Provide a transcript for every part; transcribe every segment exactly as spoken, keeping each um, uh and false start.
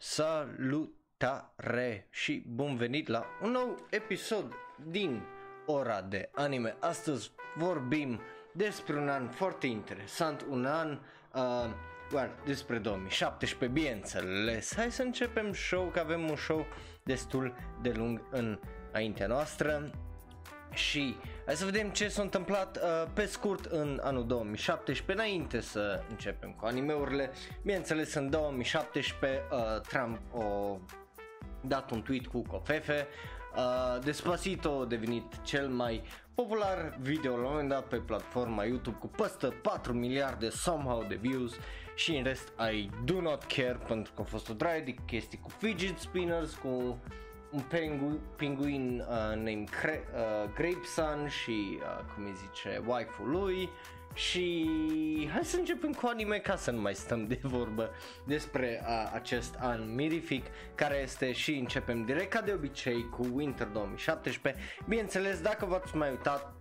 Salutare și bun venit la un nou episod din Ora de Anime. Astăzi vorbim despre un an foarte interesant, un an uh, well, despre două mii șaptesprezece, bineînțeles. Hai să începem show, că avem un show destul de lung înaintea noastră. Și hai să vedem ce s-a întâmplat uh, pe scurt în anul două mii șaptesprezece, înainte să începem cu animeurile. Bineînțeles, în două mii șaptesprezece uh, Trump a dat un tweet cu cofefe. Uh, Despacito a devenit cel mai popular video la un moment dat pe platforma YouTube cu peste patru miliarde somehow de views. Și în rest I do not care, pentru că a fost o draie de chestii cu fidget spinners, cu un pingu- pinguin uh, named Cre- uh, Grape Sun și uh, cum îi zice waifu lui. Și hai să începem cu anime, ca să nu mai stăm de vorbă despre uh, acest an mirific care este. Și începem direct, ca de obicei, cu Winter două mii șaptesprezece. Bineînțeles, dacă v-ați mai uitat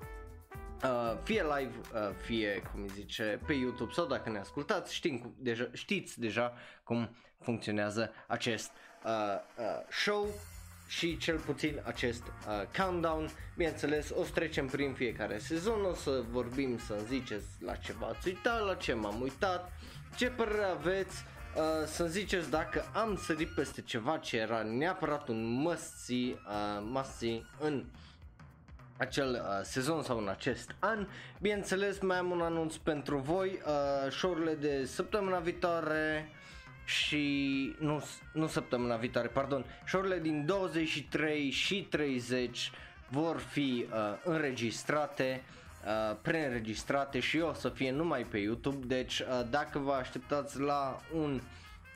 uh, fie live, uh, fie cum îi zice pe YouTube, sau dacă ne ascultați, știm deja, știți deja cum funcționează acest uh, uh, show și cel puțin acest uh, countdown. Bineînțeles, o să trecem prin fiecare sezon, o să vorbim, să-mi ziceți la ce v-ați uitat, la ce m-am uitat, ce părere aveți, uh, să-mi ziceți dacă am sărit peste ceva ce era neapărat un must-see, uh, must-see în acel uh, sezon sau în acest an. Bineînțeles, mai am un anunț pentru voi, uh, show-urile de săptămâna viitoare. Și nu, nu săptămâna viitoare, pardon, show-urile din douăzeci și trei și treizeci vor fi uh, înregistrate, uh, preînregistrate și o să fie numai pe YouTube. Deci uh, dacă vă așteptați la un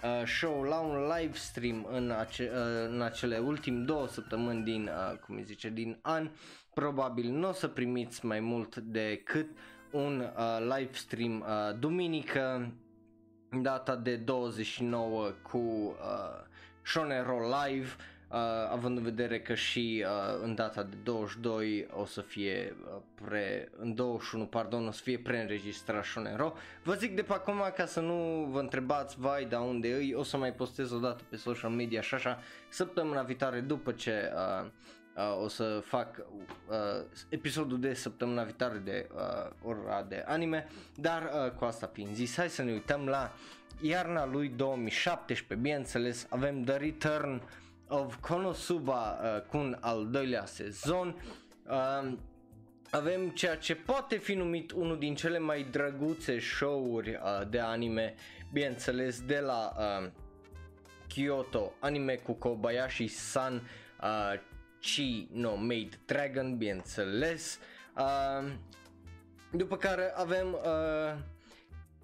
uh, show, la un live stream în, ace- uh, în acele ultime două săptămâni din, uh, cum îi zice, din an, probabil nu o să primiți mai mult decât un uh, live stream uh, duminică, data de douăzeci și nouă, cu uh, Shonero Live, uh, având în vedere că și uh, în data de douăzeci și doi o să fie uh, pre, în douăzeci și unu, pardon, o să fie preînregistrat Shonero. Vă zic de pe acum, ca să nu vă întrebați, vai, da unde îi, o să mai postez o dată pe social media și așa săptămâna viitoare, după ce uh, uh, o să fac uh, episodul de săptămâna viitoare de uh, Ora de Anime. Dar uh, cu asta fiind zis, hai să ne uităm la iarna lui două mii șaptesprezece. Bineînțeles, avem The Return of Konosuba uh, cu un al doilea sezon. uh, Avem ceea ce poate fi numit unul din cele mai drăguțe show-uri uh, de anime, bineînțeles, de la uh, Kyoto Anime, cu Kobayashi-san uh, Chino Made Dragon, bineînțeles. uh, După care avem uh,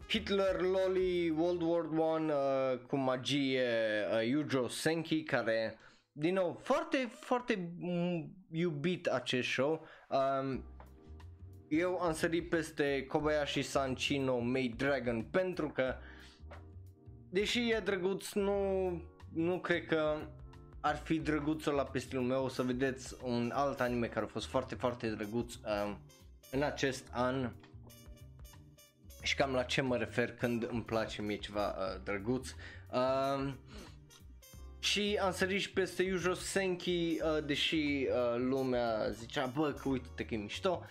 Hitler, Loli, World War One, uh, cu magie, uh, Yujo Senki, care din nou foarte, foarte iubit acest show. uh, Eu am sărit peste Kobayashi-san Chino Made Dragon pentru că, deși e drăguț, nu, nu cred că ar fi drăguțul la pe stilul meu. O să vedeți un alt anime care a fost foarte, foarte drăguț uh, în acest an. Și cam la ce mă refer când îmi place mie ceva uh, drăguț. uh, Și am sărit și peste Yujo Senki, uh, deși uh, lumea zicea, bă, că uite-te că e mișto.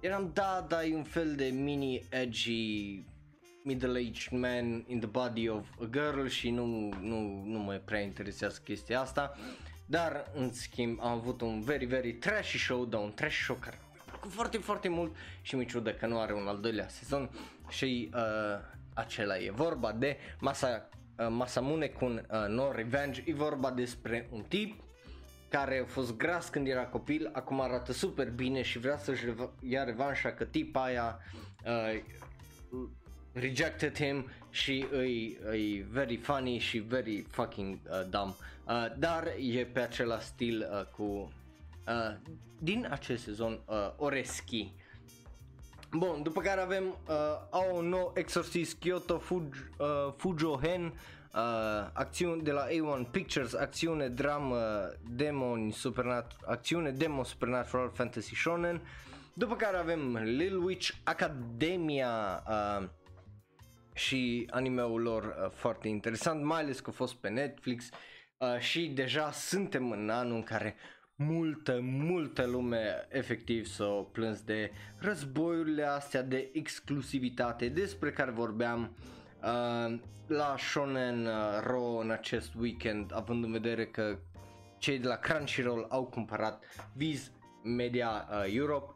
Eram, da, dar e un fel de mini edgy middle-aged man in the body of a girl și nu, nu, nu mă prea interesează chestia asta. Dar, în schimb, am avut un very, very trashy show, dar un trashy show care mi-a plăcut foarte, foarte mult și mi-e ciudă că nu are un al doilea sezon. Și uh, acela e vorba de Masa, uh, Masamune kun uh, no Revenge. E vorba despre un tip care a fost gras când era copil, acum arată super bine și vrea să-și ia revanșa că tipa aia uh, rejected him și îi, îi very funny și very fucking uh, dumb. Uh, dar e pe același stil uh, cu uh, din acest sezon uh, Oreski. Bun, după care avem uh, Ao no Exorcist Kyoto Fuj- uh, Fujohen, uh, acțiune de la A unu Pictures, acțiune dramă demon supernat- acțiune demo supernatural fantasy shonen. După care avem Little Witch Academia, uh, și anime-ul lor foarte interesant, mai ales că a fost pe Netflix și deja suntem în anul în care multă, multă lume efectiv s-o plâns de războiurile astea de exclusivitate despre care vorbeam uh, la Shonen Ro în acest weekend, având în vedere că cei de la Crunchyroll au cumpărat Viz Media Europe,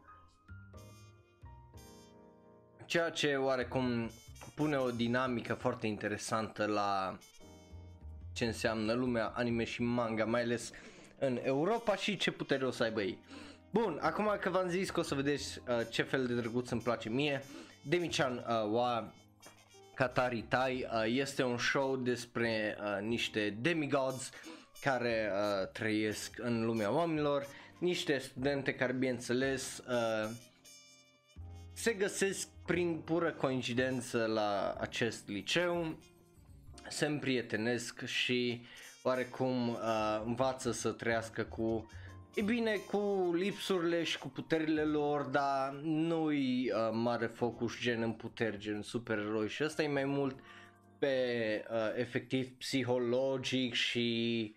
ceea ce oarecum pune o dinamică foarte interesantă la ce înseamnă lumea anime și manga, mai ales în Europa și ce putere o să aibă ei. Bun, acum că v-am zis că o să vedeți uh, ce fel de drăguț îmi place mie, Demi-Chan uh, Wa Katari-tai uh, este un show despre uh, niște demigods care uh, trăiesc în lumea oamenilor, niște studente care, bineînțeles, uh, se găsesc prin pură coincidență la acest liceu, se împrietenesc și oarecum uh, învață să trăiască cu, e bine, cu lipsurile și cu puterile lor, dar nu-i uh, mare focus gen în puteri, gen supereroi, și ăsta e mai mult pe uh, efectiv psihologic și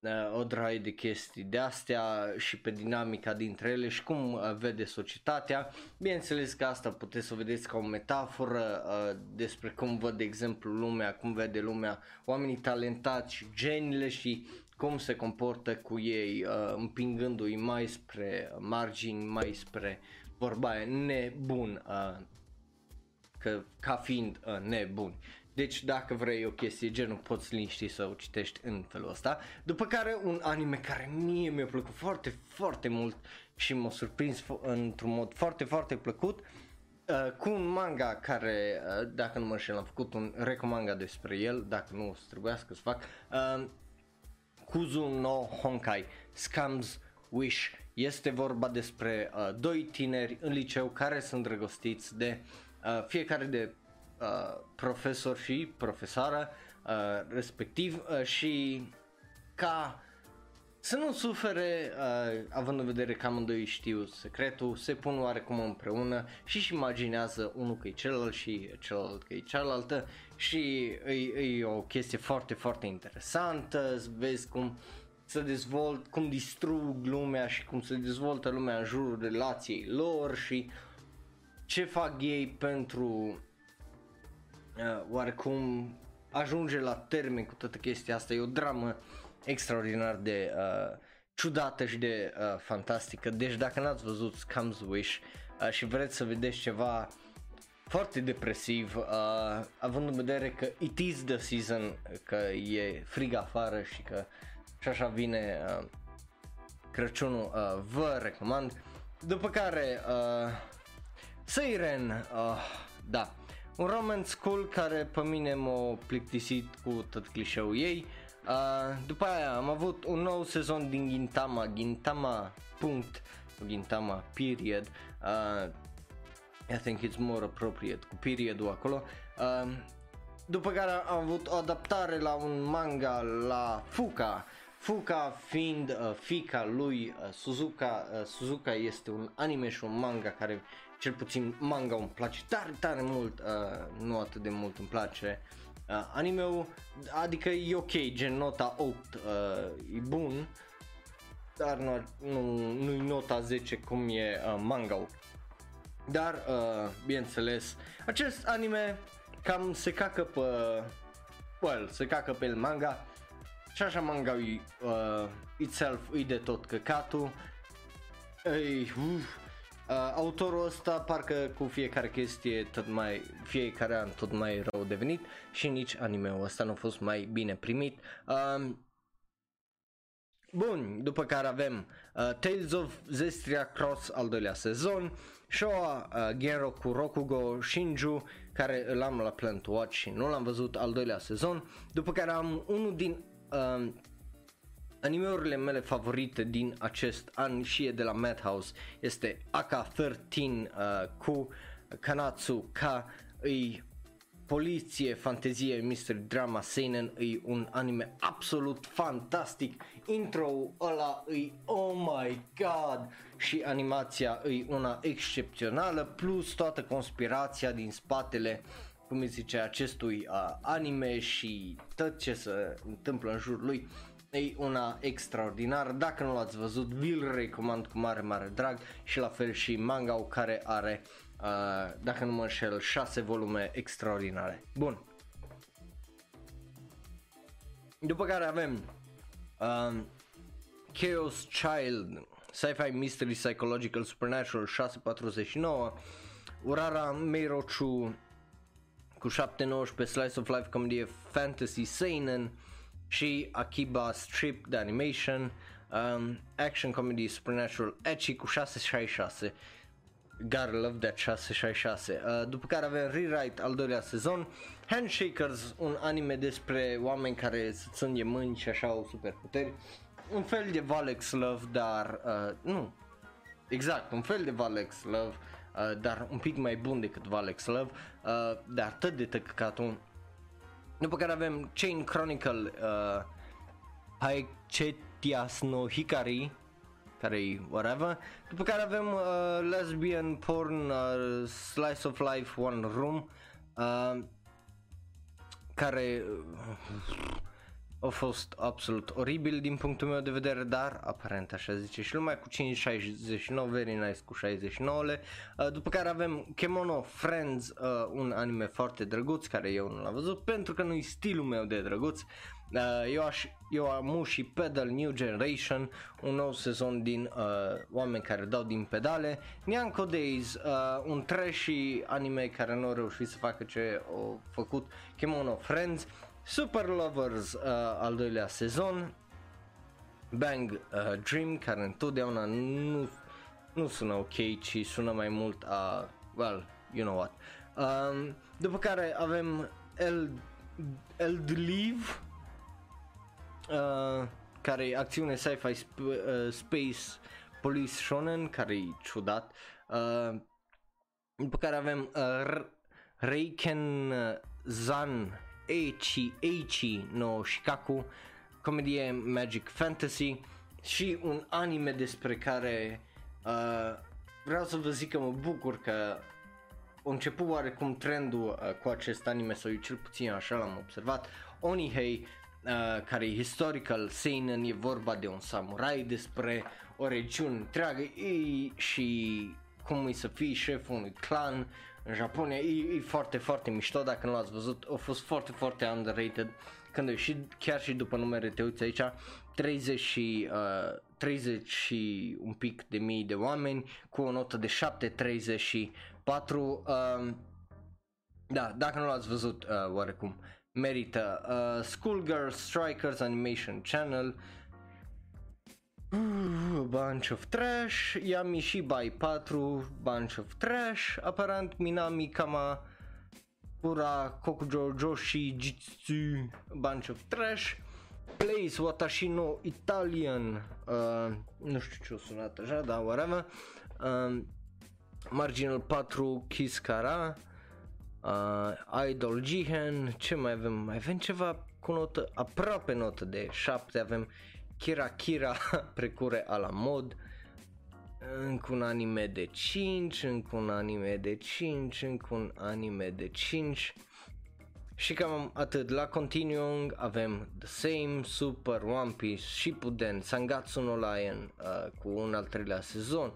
uh, o draie de chestii de astea și pe dinamica dintre ele și cum uh, vede societatea. Bineînțeles că asta puteți să o vedeți ca o metaforă uh, despre cum văd, de exemplu, lumea, cum vede lumea oamenii talentați și geniile și cum se comportă cu ei, uh, împingându-i mai spre margini, mai spre vorba aia, nebun, uh, că, ca fiind uh, nebuni. Deci dacă vrei o chestie genul, poți liniști să o citești în felul ăsta. După care un anime care mie mi-a plăcut foarte, foarte mult și m-a surprins f- într-un mod foarte, foarte plăcut, uh, cu un manga care, uh, dacă nu mă înșel, am făcut un recomanga despre el, dacă nu o să trebuiască să fac, uh, Kuzu no Honkai, Scam's Wish. Este vorba despre uh, doi tineri în liceu care sunt îndrăgostiți de uh, fiecare de Uh, profesor și profesoară uh, respectiv uh, și ca să nu sufere, uh, având în vedere că amândoi știu secretul, se pun oarecum împreună și își imaginează unul că e celălalt și celălalt că e cealaltă și e, e o chestie foarte, foarte interesantă. Vezi cum se dezvolt, cum distrug lumea și cum se dezvoltă lumea în jurul relației lor și ce fac ei pentru Uh, oarecum ajunge la termen cu toată chestia asta. E o dramă extraordinar de uh, ciudată și de uh, fantastică. Deci dacă n-ați văzut Scam's Wish uh, și vreți să vedeți ceva foarte depresiv, uh, având în vedere că it is the season, că e frig afară și că și așa vine uh, Crăciunul, uh, vă recomand. După care uh, Siren, uh, da, un romance school care pe mine m-a plictisit cu tot clișeul ei. Uh, după aia am avut un nou sezon din Gintama, Gintama punct, Gintama period, uh, I think it's more appropriate cu periodul acolo. Uh, după care am avut o adaptare la un manga la Fuka, Fuka fiind uh, fiica lui uh, Suzuka. Uh, Suzuka este un anime și un manga care, cel puțin manga, îmi place tare, tare mult, uh, nu atât de mult îmi place uh, anime-ul, adică e ok, gen nota opt uh, e bun, dar nu, nu, nu e nota zece cum e uh, manga-ul. Dar, uh, bineînțeles, acest anime cam se cacă pe, well, se cacă pe el manga și așa manga-ul uh, itself e de tot căcatul. Ei, uf. Uh, autorul ăsta parcă cu fiecare chestie tot mai, fiecare an tot mai rău devenit și nici anime-ul ăsta nu a fost mai bine primit. Uh, bun, după care avem uh, Tales of Zestria Cross, al doilea sezon, Showa uh, Genro Kurokugo Shinju, care îl am la Plant Watch și nu l-am văzut, al doilea sezon. După care am unul din uh, anime-urile mele favorite din acest an și e de la Madhouse, este A K treisprezece uh, cu Kanatsu Ka, îi poliție, fantezie, mystery, drama, seinen, îi un anime absolut fantastic, intro-ul ăla îi oh my god și animația îi una excepțională, plus toată conspirația din spatele cum îi zice, acestui uh, anime și tot ce se întâmplă în jurul lui. E una extraordinară, dacă nu l-ați văzut, vi-l recomand cu mare, mare drag, și la fel și manga-ul, care are, uh, dacă nu mă înșel, șase volume extraordinare. Bun. După care avem uh, Chaos Child, Sci-Fi Mystery Psychological Supernatural șase patruzeci și nouă, Urara Mirochu cu șapte nouăsprezece, Slice of Life Comedy Fantasy Seinen, și Akiba Strip de Animation, um, Action Comedy Supernatural Ecchi cu șase șaizeci și șase. Gotta love that șase șaizeci și șase. Uh, după care avem Rewrite, al doilea sezon, Handshakers, un anime despre oameni care se țin de mâini și așa au superputeri. Un fel de Valex Love, dar uh, nu, exact, un fel de Valex Love, uh, dar un pic mai bun decât Valex Love, uh, dar tot de tăcăcatul. După care avem Chain Chronicle, uh, Haiketias no Hikari, care-i whatever. După care avem uh, Lesbian Porn, uh, Slice of Life, One Room, uh, care uh, a fost absolut oribil din punctul meu de vedere, dar aparent așa zice și lumea, cu cinci șaizeci și nouă, very nice cu șaizeci și nouă-le. Uh, după care avem Kemono Friends, uh, un anime foarte drăguț, care eu nu l-am văzut pentru că nu-i stilul meu de drăguț. Uh, Yoamushi Pedal New Generation, un nou sezon din uh, oameni care dau din pedale. Nyanco Days, uh, un trashy anime care nu a reușit să facă ce au făcut Kemono Friends. Super Lovers, uh, al doilea sezon, Bang uh, Dream, care întotdeauna nu, nu sună ok, ci sună mai mult a, uh, well, you know what. Um, după care avem Eldleave, uh, care e acțiune sci-fi sp- uh, space police shonen, care e ciudat. Uh, după care avem uh, Reiken Zan, Eichi Eichi no Shikaku, comedie Magic Fantasy, și un anime despre care uh, vreau să vă zic că mă bucur că a început oarecum trendul uh, cu acest anime, sau eu cel puțin așa l-am observat, Onihei, uh, care e historical seinen, e vorba de un samurai, despre o regiune întreagă ei și cum e să fii șeful unui clan în Japonia. E, e foarte, foarte mișto, dacă nu l-ați văzut, a fost foarte, foarte underrated când a ieșit, chiar și după numere, te uiți aici, treizeci și, uh, treizeci și un pic de mii de oameni cu o notă de șapte treizeci și patru. Uh, da, dacă nu l-ați văzut, uh, oarecum merită. Uh, Schoolgirls Strikers Animation Channel, Uh, bunch of trash, Yamishibai patru, bunch of trash, aparent Minami Kama Pura Kokujo Joshi Jitsu, bunch of trash, Place Watashi no Italian, uh, nu știu ce o sunat așa, dar whatever, uh, Marginal patru Kiskara, uh, Idol Jihen. Ce mai avem? Mai avem ceva cu notă, aproape notă de șapte, avem Kira Kira, precure a la mod, încă un anime de cinci, încă un anime de cinci, încă un anime de cinci, și cam atât. La Continuing avem The Same, Super, One Piece, Shippuden, Sangatsu no Lion, uh, cu un al treilea sezon,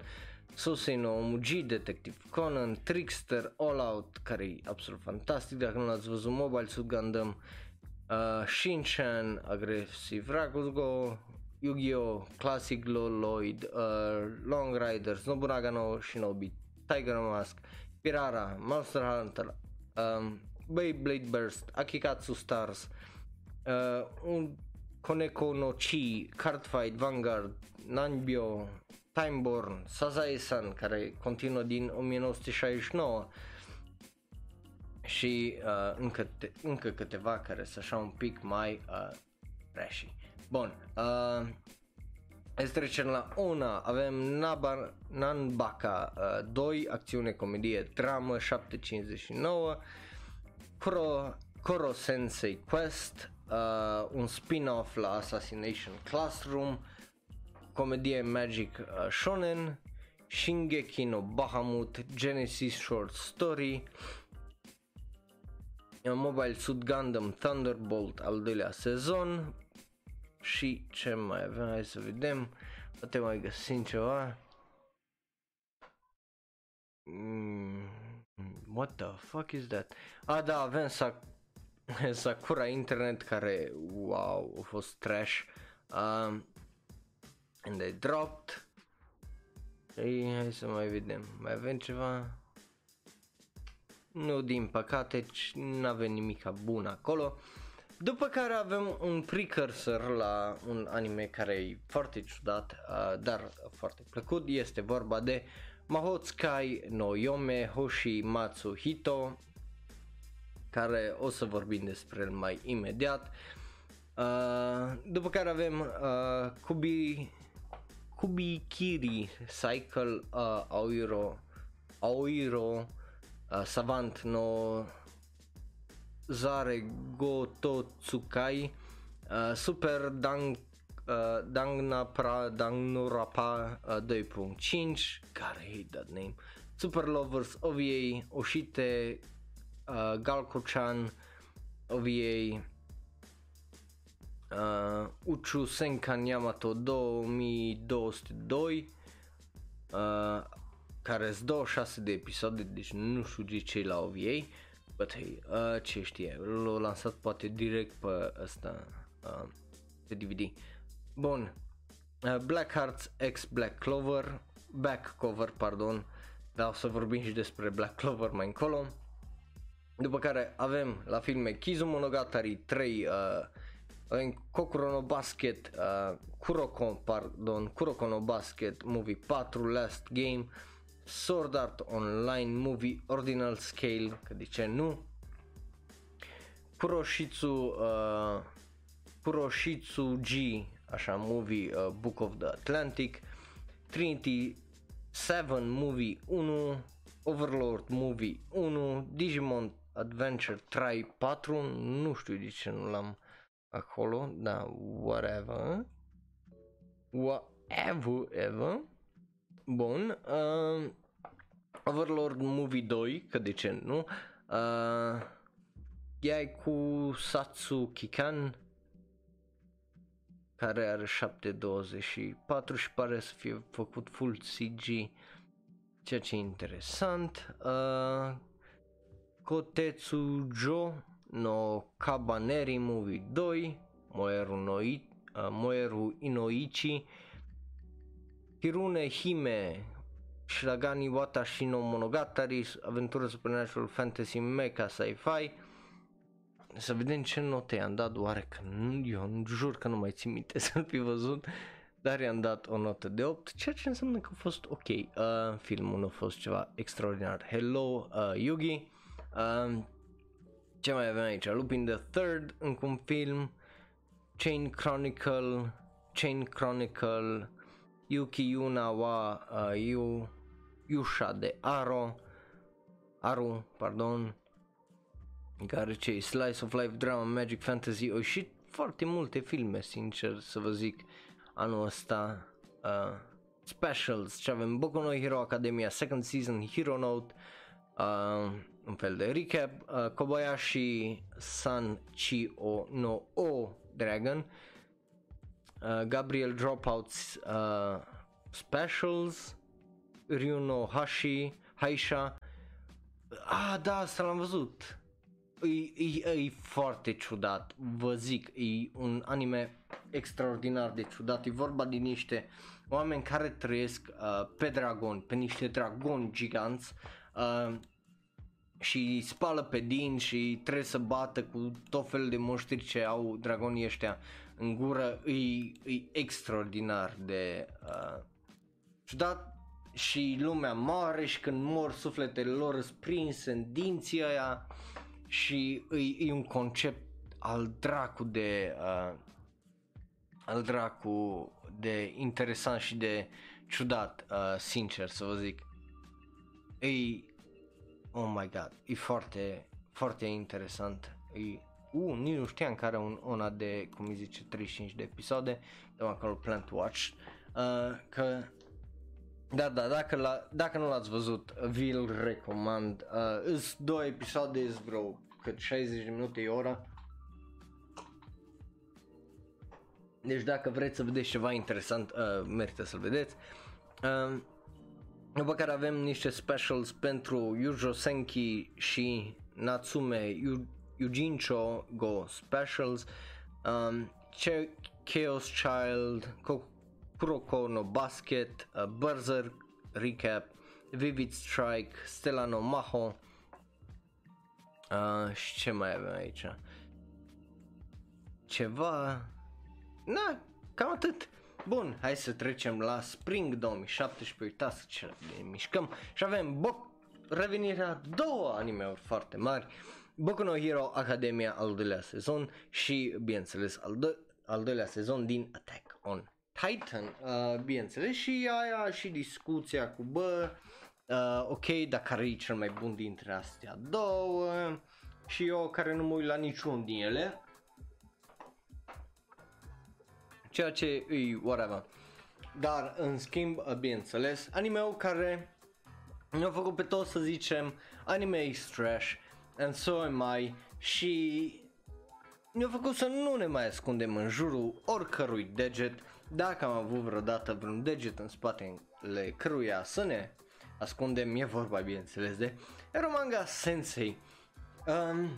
Sosei no Muji, Detective Conan, Trickster, All Out, care e absolut fantastic, dacă nu l-ați văzut, Mobile Suit Gundam, Uh, Shinchan, Aggressive Rakugo, Yu-Gi-Oh, Classic Loloid, uh, Long Riders, Noburaga no Shinobi, Tiger Mask, Pirara, Monster Hunter, um, Beyblade Burst, Akikatsu Stars, uh, un Koneko no Chi, Cardfight, Vanguard, Nanbyo, Timeborn, Sazae-san, care continuă din o mie nouă sute șaizeci și nouă, și uh, încă, te- încă câteva care sunt așa un pic mai uh, trashy. Bun, uh, să trecem la una. Avem Naba, Nanbaka uh, doi, acțiune, comedie, dramă, șapte cincizeci și nouă, Koro, Koro Sensei Quest, uh, un spin-off la Assassination Classroom, comedie Magic uh, Shonen, Shingeki no Bahamut, Genesis Short Story, Mobile Suit Gundam Thunderbolt al doilea sezon. Și ce mai avem? Hai să vedem. Poate mai găsim ceva. Mm, what the fuck is that? A, da, avem Sak- Sakura Internet care, wow, a fost trash. Um, and they dropped. Ei, hai să mai vedem. Mai avem ceva? Nu, din păcate, nu avem nimic bun acolo. După care avem un precursor la un anime care e foarte ciudat, dar foarte plăcut. Este vorba de Mahotsukai no Yome Hoshi Matsuhito, care o să vorbim despre el mai imediat. După care avem Kubi, Kubikiri Cycle Aoiro, Aoiro Savant no Zare Gototsukai, uh, Super Dang, uh, Dangnapra Dangnorapa uh, doi punct cinci, God, I hate that name, Super Lovers O V A, Oshite uh, Galko-chan O V A, uh, Uchu Senkan Yamato două mii două sute doi, uh, care sunt douăzeci și șase de episoade, deci nu știu de ce la O V A. But hey, uh, ce știe, l-a lansat poate direct pe ăsta, uh, pe D V D. Bun, uh, Black Hearts x Black Clover, Back Cover, pardon, dar o să vorbim și despre Black Clover mai încolo. După care avem la filme Kizumonogatari trei, uh, Kokoro no Basket, uh, Kuroko, pardon, Kuroko no Basket Movie patru, Last Game, Sword Art Online Movie Ordinal Scale, că de ce nu, Kuroshitsu uh, Kuroshitsuji, așa, Movie uh, Book of the Atlantic, Trinity șapte Movie unu, Overlord Movie unu, Digimon Adventure Try patru, nu știu de ce nu l-am acolo, da, whatever whatever ever. Bun, uh, Overlord Movie doi, că de ce nu, uh, Yaiku Satsu Kikan, care are șapte virgulă douăzeci și patru și pare să fie făcut full C G, ceea ce e interesant, uh, Kotetsujo no Kabaneri Movie doi, Moeru, Noi, uh, Moeru Inoichi, Hirune Hime, Shiragani Watashi no Monogatari, Aventură Supernatural Fantasy Mecha Sci-Fi. Să vedem ce note i-am dat, doar că eu jur că nu mai țin minte să-l fi văzut, dar i-am dat o notă de opt, ceea ce înseamnă că a fost ok. Uh, filmul nu a fost ceva extraordinar. Hello, uh, Yugi. Uh, ce mai avem aici? Lupin the Third, încă un film, Chain Chronicle, Chain Chronicle, Yuki Yuna wa uh, Yu, Yusha de Aro, Aru, pardon, care ce Slice of Life, Drama, Magic, Fantasy, au ieșit foarte multe filme, sincer să vă zic, anul ăsta. uh, Specials, ce avem? Boku no Hero Academia, Second Season, Hero Note, uh, un fel de recap, uh, Kobayashi-san Chino Made Dragon, Uh, Gabriel Dropouts uh, Specials, Ryuno Hashi, Haisha. Ah, da, asta l-am văzut. E, e, e foarte ciudat, vă zic, e un anime extraordinar de ciudat. E vorba de niște oameni care trăiesc uh, pe dragoni, pe niște dragoni giganți, uh, și spală pe dinți și trebuie să bată cu tot felul de monștri ce au dragonii ăștia în gură. E, e extraordinar de uh, ciudat și lumea moare și când mor sufletele lor sunt prinse în dinții aia și e, e un concept al dracu de uh, al dracu de interesant și de ciudat, uh, sincer să vă zic. E, oh my god, e foarte, foarte interesant. E, Uh, nici nu știam că are un, una de, cum îi zice, treizeci și cinci de episoade, dăm acolo Plant Watch, uh, că, da, da, dacă, la, dacă nu l-ați văzut, vi-l recomand, uh, îs două episoade, îs vreo cât șaizeci de minute e ora. Deci dacă vreți să vedeți ceva interesant, uh, merită să-l vedeți. Uh, după care avem niște specials pentru Yujo Senki și Natsume Yu- Yujincho Go Specials, um, Chaos Child, Kuroko no Basket, uh, Berserk Recap, Vivid Strike, Stella no Maho. Uh, și ce mai avem aici? Ceva... Na, cam atât. Bun, hai să trecem la Spring două mii șaptesprezece. Uitați ce ne mișcăm. Și avem Bo- revenirea două anime-uri foarte mari, Boku no Hero Academia al doilea sezon și, bineînțeles, al, do- al doilea sezon din Attack on Titan, uh, bineînțeles, și aia și discuția cu bă, uh, ok, dar care e cel mai bun dintre astea două, uh, și eu care nu mă uit la niciun din ele, ceea ce e whatever. Dar în schimb, uh, bineînțeles, anime-ul care ne-a făcut pe toți să zicem anime is trash and so am I, și ne-a făcut să nu ne mai ascundem în jurul oricărui deget. Dacă am avut vreodată vreun deget în spatele căruia să ne ascundem, e vorba bineînțeles de Ero Manga Sensei, um,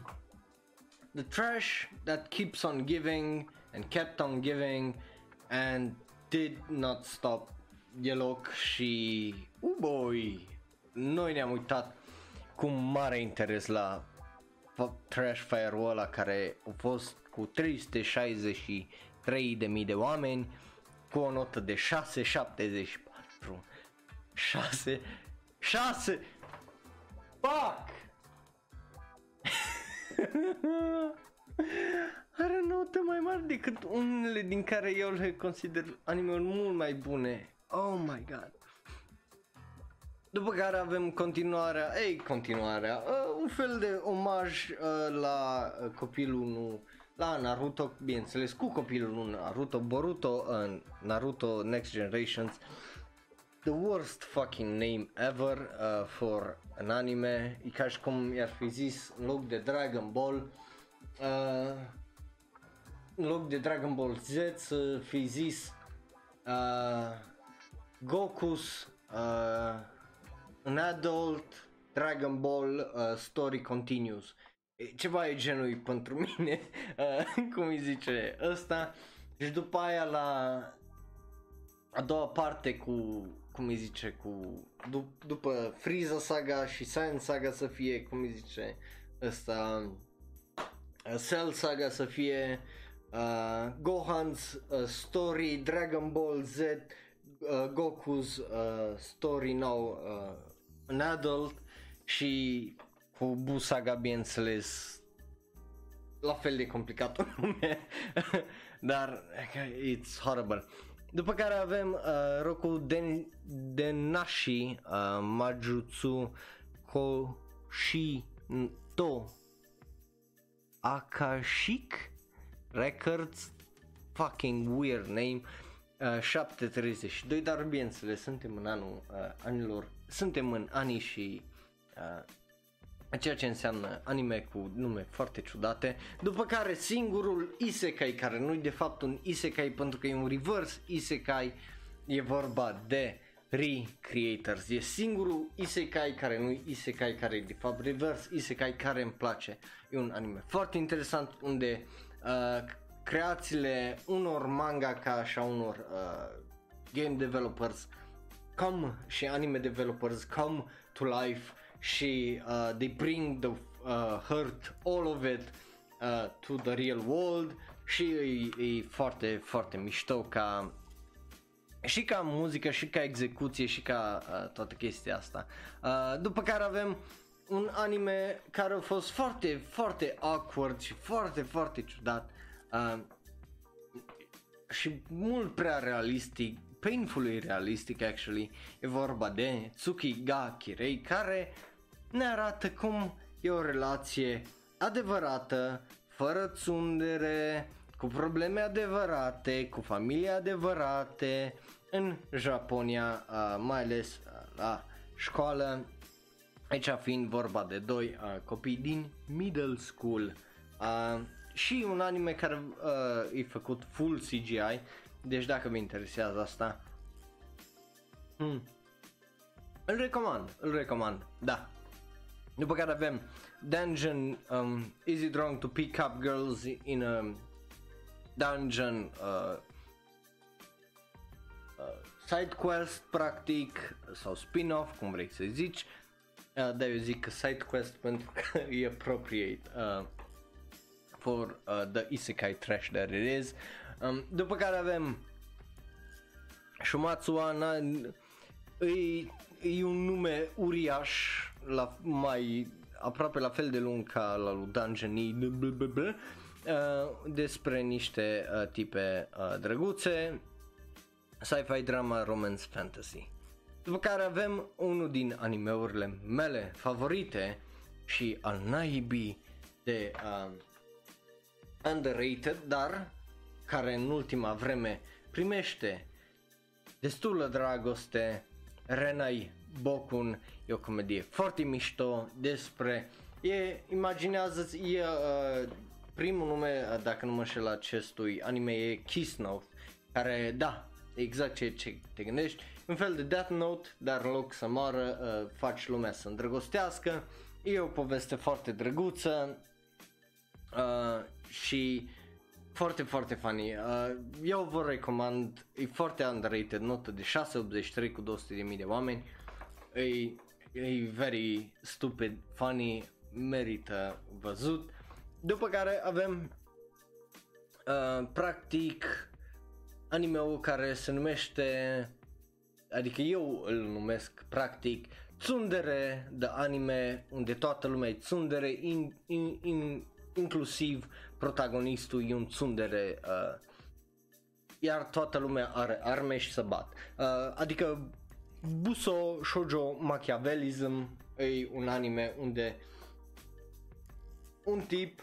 the trash that keeps on giving and kept on giving and did not stop deloc. Și uboi, noi ne-am uitat cu mare interes la trash fire-ul ăla care a fost cu trei sute șaizeci și trei de mii de oameni, cu o notă de șase virgulă șaptezeci și patru. șase șase Fuck! Are note mai mari decât unele din care eu le consider anime-uri mult mai bune. Oh my god. După care avem continuarea, ei continuarea, uh, un fel de omaj uh, la uh, copilul nu, la Naruto, bineînțeles, cu copilul nu Naruto, Boruto, uh, Naruto Next Generations, the worst fucking name ever uh, for an anime, e ca și cum i-ar fi zis în loc de Dragon Ball, uh, în loc de Dragon Ball Z să fi zis uh, Goku's uh, An Adult Dragon Ball uh, Story Continues. Ceva e genul pentru mine, uh, cum îi zice ăsta. Și după aia la a doua parte cu, cum îi zice, cu dup- după Frieza Saga și Saiyan Saga să fie, cum îi zice ăsta, uh, Cell Saga să fie uh, Gohan's uh, Story Dragon Ball Z, uh, Goku's uh, Story Now uh, An Adult, și cu Buu Saga, bineînțeles, la fel de complicat un nume, dar it's horrible. După care avem uh, Roku Den- Denashi uh, Majutsu Koshito Akashic Records, fucking weird name, uh, șapte treizeci și doi, dar bineînțeles suntem în anul uh, anilor suntem în anii și uh, ceea ce înseamnă anime cu nume foarte ciudate. După care singurul isekai care nu e de fapt un isekai pentru că e un reverse isekai, e vorba de Recreators. E singurul isekai care nu e isekai, care e de fapt reverse isekai, care îmi place. E un anime foarte interesant unde uh, creațiile unor mangaka și a unor uh, game developers come și anime developers come to life și uh, they bring the uh, hurt, all of it uh, to the real world. Și e, e foarte, foarte mișto ca și ca muzică, și ca execuție, și ca uh, toată chestia asta. Uh, după care avem un anime care a fost foarte, foarte awkward și foarte, foarte ciudat uh, și mult prea realistic, painfully realistic actually. E vorba de Tsuki ga Kirei, care ne arată cum e o relație adevărată, fără tsundere, cu probleme adevărate, cu familie adevărate în Japonia, mai ales la școală, Aici fiind vorba de doi uh, copii din middle school uh, și un anime care uh, e făcut full C G I, deci dacă vă interesează asta, hmm. îl recomand, îl recomand, da. După care avem Dungeon, um, Is It Wrong to Pick Up Girls in a Dungeon uh, uh, Side Quest, practic, sau spin-off, cum vrei să zici. Uh, da, eu zic side quest pentru că e appropriate uh, for uh, the isekai trash that it is. Um, după care avem Shumatsu wa Nai, e un nume uriaș, la mai aproape la fel de lung ca la lui Dungeon, uh, despre niște uh, tipe uh, drăguțe, sci-fi, drama, romance, fantasy. După care avem unul din animeurile mele favorite și al naibii de uh, underrated, dar care în ultima vreme primește destulă dragoste, Renai Bokun. E o comedie foarte mișto despre, e, imaginează-ți, e uh, primul nume, dacă nu mă înșel, acestui anime e Kiss Note, care da, exact ce, ce te gândești, un fel de Death Note, dar în loc să moară, uh, faci lumea să îndrăgostească. E o poveste foarte drăguță uh, și foarte, foarte funny. Uh, eu vă recomand, e foarte underrated, notă de șase virgulă optzeci și trei cu două sute de mii de oameni. E, e very stupid, funny, merită văzut. După care avem uh, practic anime-ul care se numește, adică eu îl numesc practic tsundere de anime, unde toată lumea e tsundere, in, in, in, inclusiv protagonistul e un tsundere, uh, iar toată lumea are arme și se bat. Uh, adică Buso Shoujo Machiavellism e un anime unde un tip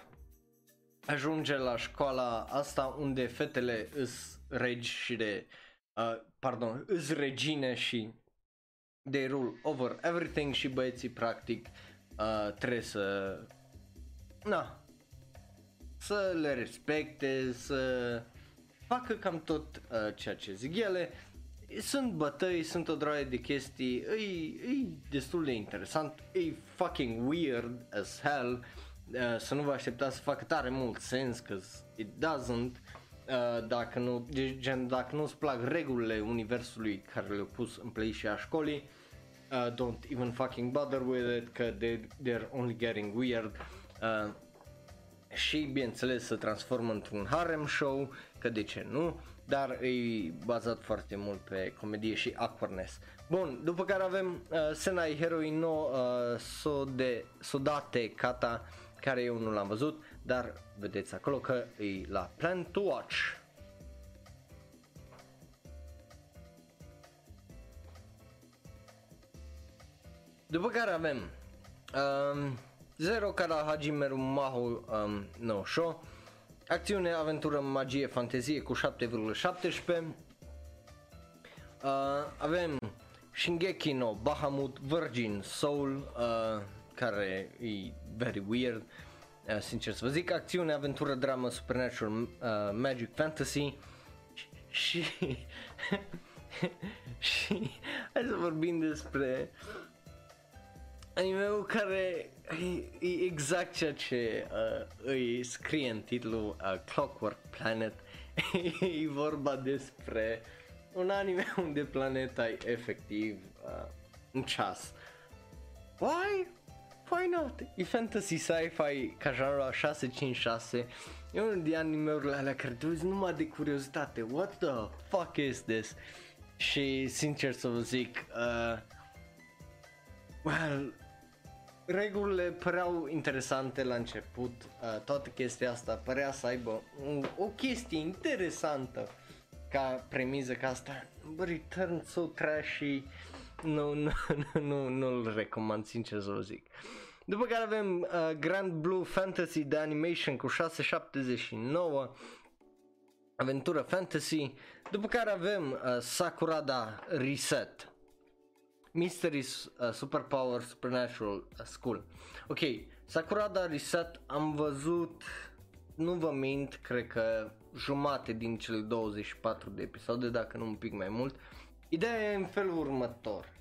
ajunge la școala asta unde fetele îs regi și de Uh, pardon, îți regine și they rule over everything și băieții practic uh, trebuie să, na, să le respecte, să facă cam tot uh, ceea ce zic ele. Sunt bătăi, sunt o droaie de chestii, e, e destul de interesant, e fucking weird as hell, uh, să nu vă așteptați să facă tare mult sens, că it doesn't. Uh, dacă nu, gen, dacă nu-ți plac regulile universului care le-au pus în play și a școlii, uh, don't even fucking bother with it, că they, they're only getting weird. Uh, și bineînțeles se transformă într-un harem show, că de ce nu, dar e bazat foarte mult pe comedie și awkwardness. Bun, după care avem uh, Senai Heroi no uh, Sode, Sodate Kata, care eu nu l-am văzut, dar vedeți acolo că e la Plan to Watch. După care avem um, Zero Kara Hajimeru Maho um, no Sho, acțiune, aventură, magie, fantezie cu șapte virgulă șaptesprezece. Uh, avem Shingeki no Bahamut Virgin Soul, uh, care e very weird. Uh, sincer să vă zic, acțiune, aventură, dramă, supernatural, uh, magic, fantasy și și hai să vorbim despre anime-ul care e, e exact ceea ce uh, îi scrie în titlul uh, Clockwork Planet. E vorba despre un anime unde planeta e efectiv uh, în ceas. Why? Why not? E fantasy sci-fi ca genre șase cinci șase. E unul din anime-urile alea care te uiți numai de curiozitate. What the fuck is this? Și sincer să vă zic, uh, well, regulile păreau interesante la început. Uh, toată chestia asta părea să aibă un, o chestie interesantă ca premiză ca asta. But it turned so trashy. Nu, nu, nu, nu-l recomand, sincer să o zic. După care avem uh, Grand Blue Fantasy de Animation cu șase șaptezeci și nouă, aventură fantasy. După care avem uh, Sakurada Reset, Mystery, uh, Superpower, Supernatural, uh, School. Ok, Sakurada Reset, am văzut, nu vă mint, cred că jumate din cele douăzeci și patru de episoade, dacă nu un pic mai mult. Ideea e în felul următor.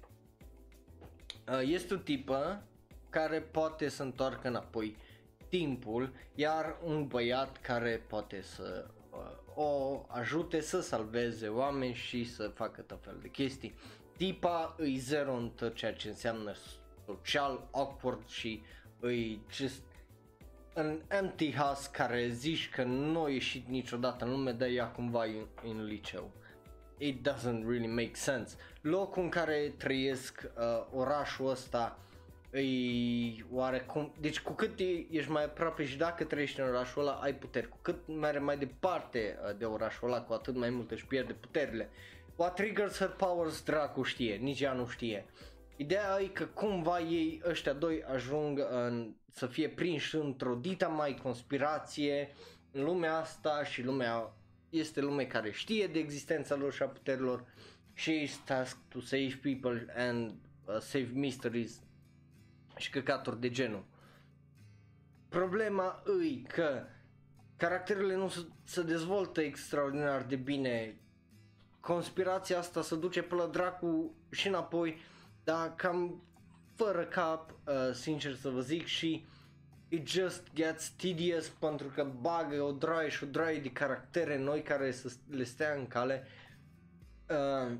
Uh, este o tipă care poate să întoarcă înapoi timpul, iar un băiat care poate să uh, o ajute să salveze oameni și să facă tot fel de chestii. Tipa îi zero în tot ceea ce înseamnă social, awkward și îi just an empty house care zici că nu a ieșit niciodată în lume, dar ea cumva e în liceu. It doesn't really make sense. Locul în care trăiesc, uh, orașul ăsta, îi oarecum, deci cu cât ești mai aproape și dacă trăiești în orașul ăla ai puteri, cu cât mergi mai departe de orașul ăla, cu atât mai mult își pierde puterile. What triggers her powers, dracu știe, nici ea nu știe. Ideea e că cumva ei ăștia doi ajung în, să fie prinși într-o dita mai conspirație în lumea asta și lumea este lume care știe de existența lor și a puterilor și ei tasked to save people and uh, save mysteries și căcaturi de genul. Problema îi că caracterele nu se dezvoltă extraordinar de bine, conspirația asta se duce până la dracu și înapoi, dar cam fără cap, uh, sincer să vă zic, și it just gets tedious pentru că bagă o draie și o draie de caractere noi care să le stea în cale uh,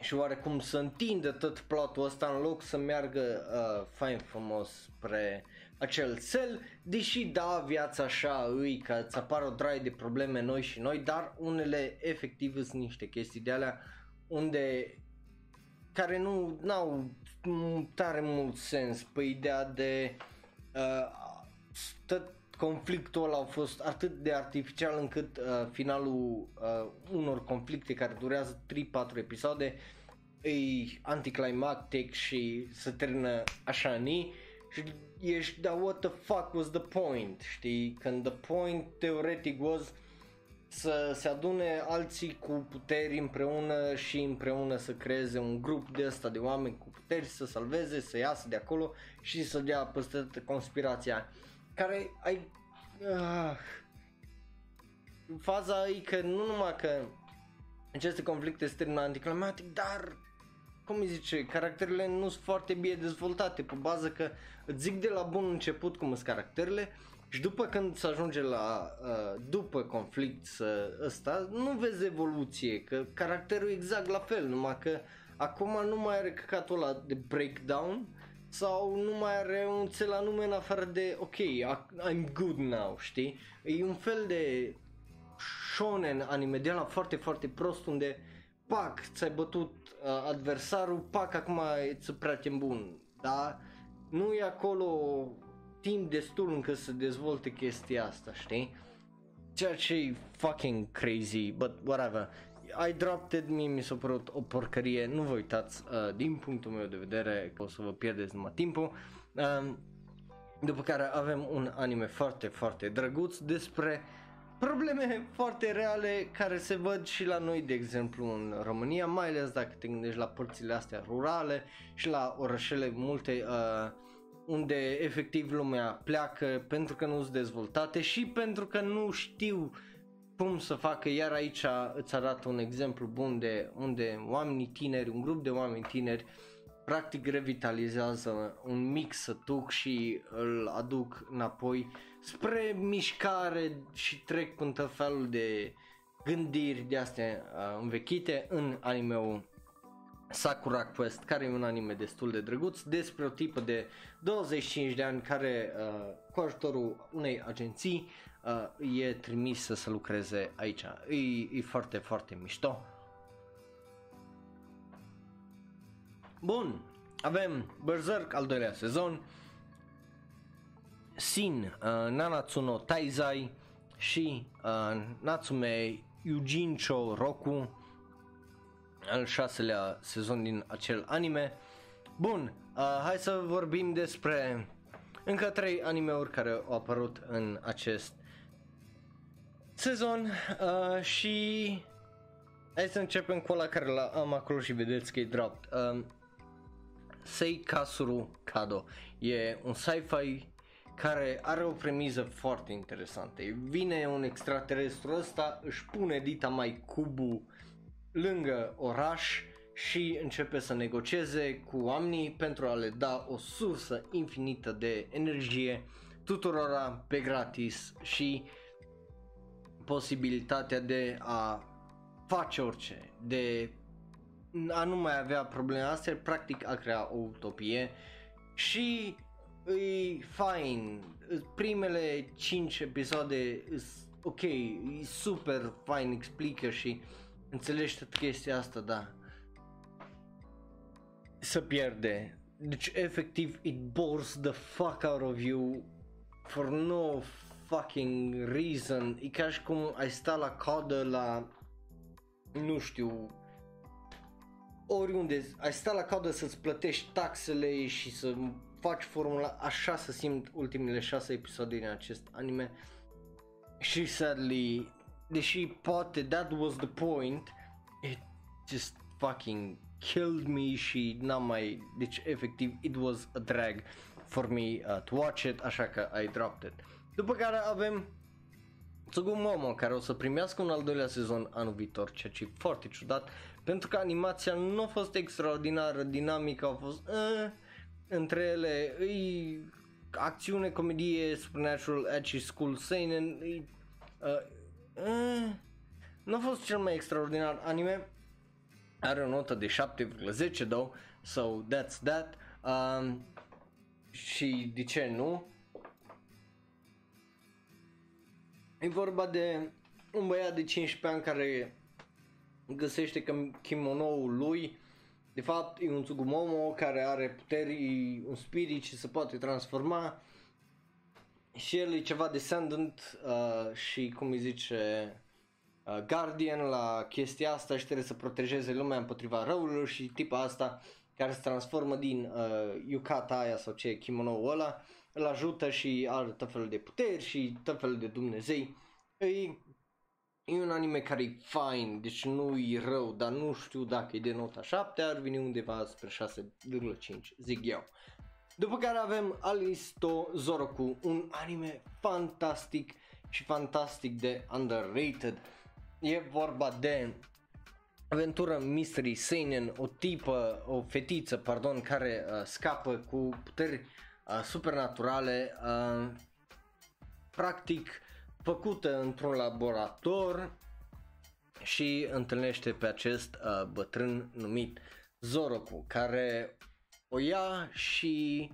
și oarecum să întindă tot plotul ăsta în loc să meargă uh, fain frumos spre acel cel, deși da, viața așa îi că îți apar o draie de probleme noi și noi, dar unele efectiv sunt niște chestii de alea unde care nu n-au tare mult sens pe ideea de uh, tot conflictul ăla a fost atât de artificial încât uh, finalul uh, unor conflicte care durează trei patru episoade e anticlimactic și se termină așa ni și ești, dar what the fuck was the point, știi, când the point teoretic was să se adune alții cu puteri împreună și împreună să creeze un grup de ăsta de oameni cu puteri, să salveze, să iasă de acolo și să dea peste conspirația care ai... Uh, faza e că nu numai că aceste conflicte se termină anticlimatic, dar cum îi zice, caracterele nu sunt foarte bine dezvoltate pe bază că îți zic de la bun început cum sunt caracterele și după când se ajunge la uh, după conflict ăsta nu vezi evoluție, că caracterul e exact la fel, numai că acum nu mai are căcatul ăla de breakdown sau nu mai are un țel anume în afară de ok, I'm good now, știi? E un fel de shonen anime de ala foarte foarte prost unde pac, ți-ai bătut uh, adversarul, pac, acum ți-o prieten bun, dar nu e acolo timp destul încât să dezvolte chestia asta, știi? Ceea ce e fucking crazy, but whatever. I dropped it, mie mi s-a părut o porcărie, nu vă uitați, uh, din punctul meu de vedere că o să vă pierdeți numai timpul. Uh, după care avem un anime foarte, foarte drăguț despre probleme foarte reale care se văd și la noi, de exemplu, în România, mai ales dacă te gândești la părțile astea rurale și la orășele multe uh, unde efectiv lumea pleacă pentru că nu sunt dezvoltate și pentru că nu știu cum să facă, iar aici îți arată un exemplu bun de unde oamenii tineri, un grup de oameni tineri practic revitalizează un mic sătuc și îl aduc înapoi spre mișcare și trec prin tot felul de gândiri de astea învechite în anime-ul Sakura Quest, care e un anime destul de drăguț despre o tipă de douăzeci și cinci de ani care cu ajutorul unei agenții e trimisă să lucreze aici. E, e foarte, foarte mișto. Bun, avem Berserk, al doilea sezon, Sin, uh, Nanatsuno Taizai și uh, Natsume Yujincho Roku, al șaselea sezon din acel anime. Bun, uh, hai să vorbim despre încă trei anime-uri care au apărut în acest sezon uh, și hai să începem cu ăla care l-am acolo și vedeți că e dropped. Uh, Seikasuru Kado. E un sci-fi care are o premiză foarte interesantă. Vine un extraterestru ăsta, își pune dita mai cubu lângă oraș și începe să negocieze cu oamenii pentru a le da o sursă infinită de energie tuturora pe gratis și posibilitatea de a face orice, de a nu mai avea probleme astea, practic a crea o utopie și e fain. Primele cinci episoade ok, e super fain, explică și înțelegi tot chestia asta, da. Se pierde. Deci efectiv it bores the fuck out of you for no fucking reason. E ca și cum ai sta la coadă la, nu știu, oriunde, ai sta la coadă să-ți plătești taxele și să faci formula, așa să simt ultimele șase episoade din acest anime. Și sadly, deși poate that was the point, it just fucking killed me și n-am mai, deci efectiv it was a drag for me uh, to watch it, așa că I dropped it. După care avem Tsugumomo, care o să primească un al doilea sezon anul viitor, ceea ce e foarte ciudat pentru că animația nu a fost extraordinară, dinamică a fost uh, între ele, e acțiune, comedie, supernatural, edgy, school seinen, e, uh, uh, nu a fost cel mai extraordinar anime. Are o notă de șapte virgulă zece though, so that's that. Um, și de ce nu? E vorba de un băiat de cincisprezece ani care găsește că kimonoul lui de fapt e un Tsugumomo care are puteri, un spirit și se poate transforma și el e ceva descendant uh, și cum îi zice uh, guardian la chestia asta și trebuie să protejeze lumea împotriva răului și tipa asta care se transformă din uh, yukata aia sau ce e kimonoul ăla îl ajută și are tot felul de puteri și tot felul de dumnezei. E, e un anime care e fain, deci nu e rău, dar nu știu dacă e de nota șapte, ar veni undeva spre șase virgulă cinci, zic eu. După care avem Alice to Zoroku, un anime fantastic și fantastic de underrated. E vorba de aventură mystery seinen, o tipă, o fetiță, pardon, care uh, scapă cu puteri Uh, supernaturale, uh, practic făcută într-un laborator și întâlnește pe acest uh, bătrân numit Zoroku, care o ia și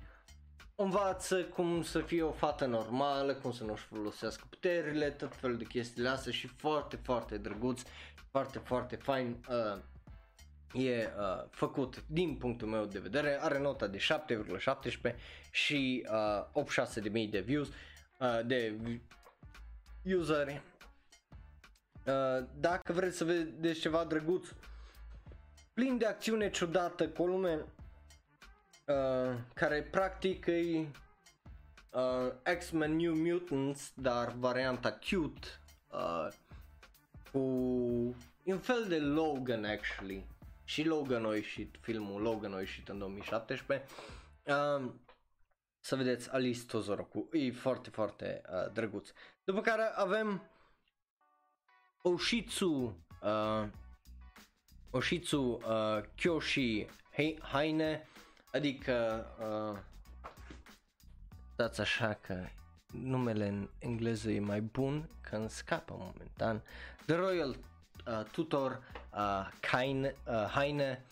învață cum să fie o fată normală, cum să nu-și folosească puterile, tot felul de chestiile astea și foarte, foarte drăguț, foarte, foarte fain. Uh, E uh, făcut din punctul meu de vedere, are nota de șapte virgulă șaptesprezece și uh, optzeci și șase de mii de views, uh, de useri. Uh, dacă vreți să vedeți ceva drăguț, plin de acțiune ciudată, cu o lume uh, care practic e uh, X-Men New Mutants, dar varianta cute, uh, cu un fel de Logan actually. Și Logan a ieșit, filmul Logan a ieșit în două mii șaptesprezece. Uh, să vedeți Alice to Zoroku, e foarte, foarte uh, drăguț. După care avem Oshitsu, uh, Oshitsu uh, Kyoshi Haine, adică, uh, dați așa că numele în engleză e mai bun, că îmi scapă momentan, The Royal Uh, tutor uh, Kaine, uh, Haine.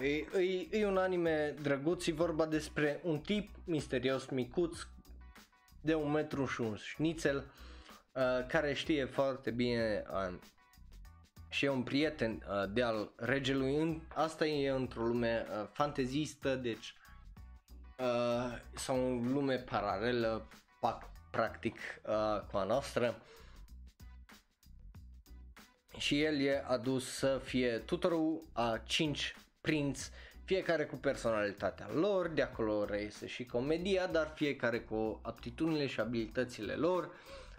E, e, e un anime drăguț, e vorba despre un tip misterios micuț de un metru și un șnițel uh, care știe foarte bine uh, și e un prieten uh, de al regelui. În, asta e într-o lume uh, fantezistă, deci uh, sau o lume paralelă practic uh, cu a noastră. Și el e adus să fie tutorul a cinci prinți, fiecare cu personalitatea lor, de acolo reiese și comedia, dar fiecare cu aptitudinile și abilitățile lor.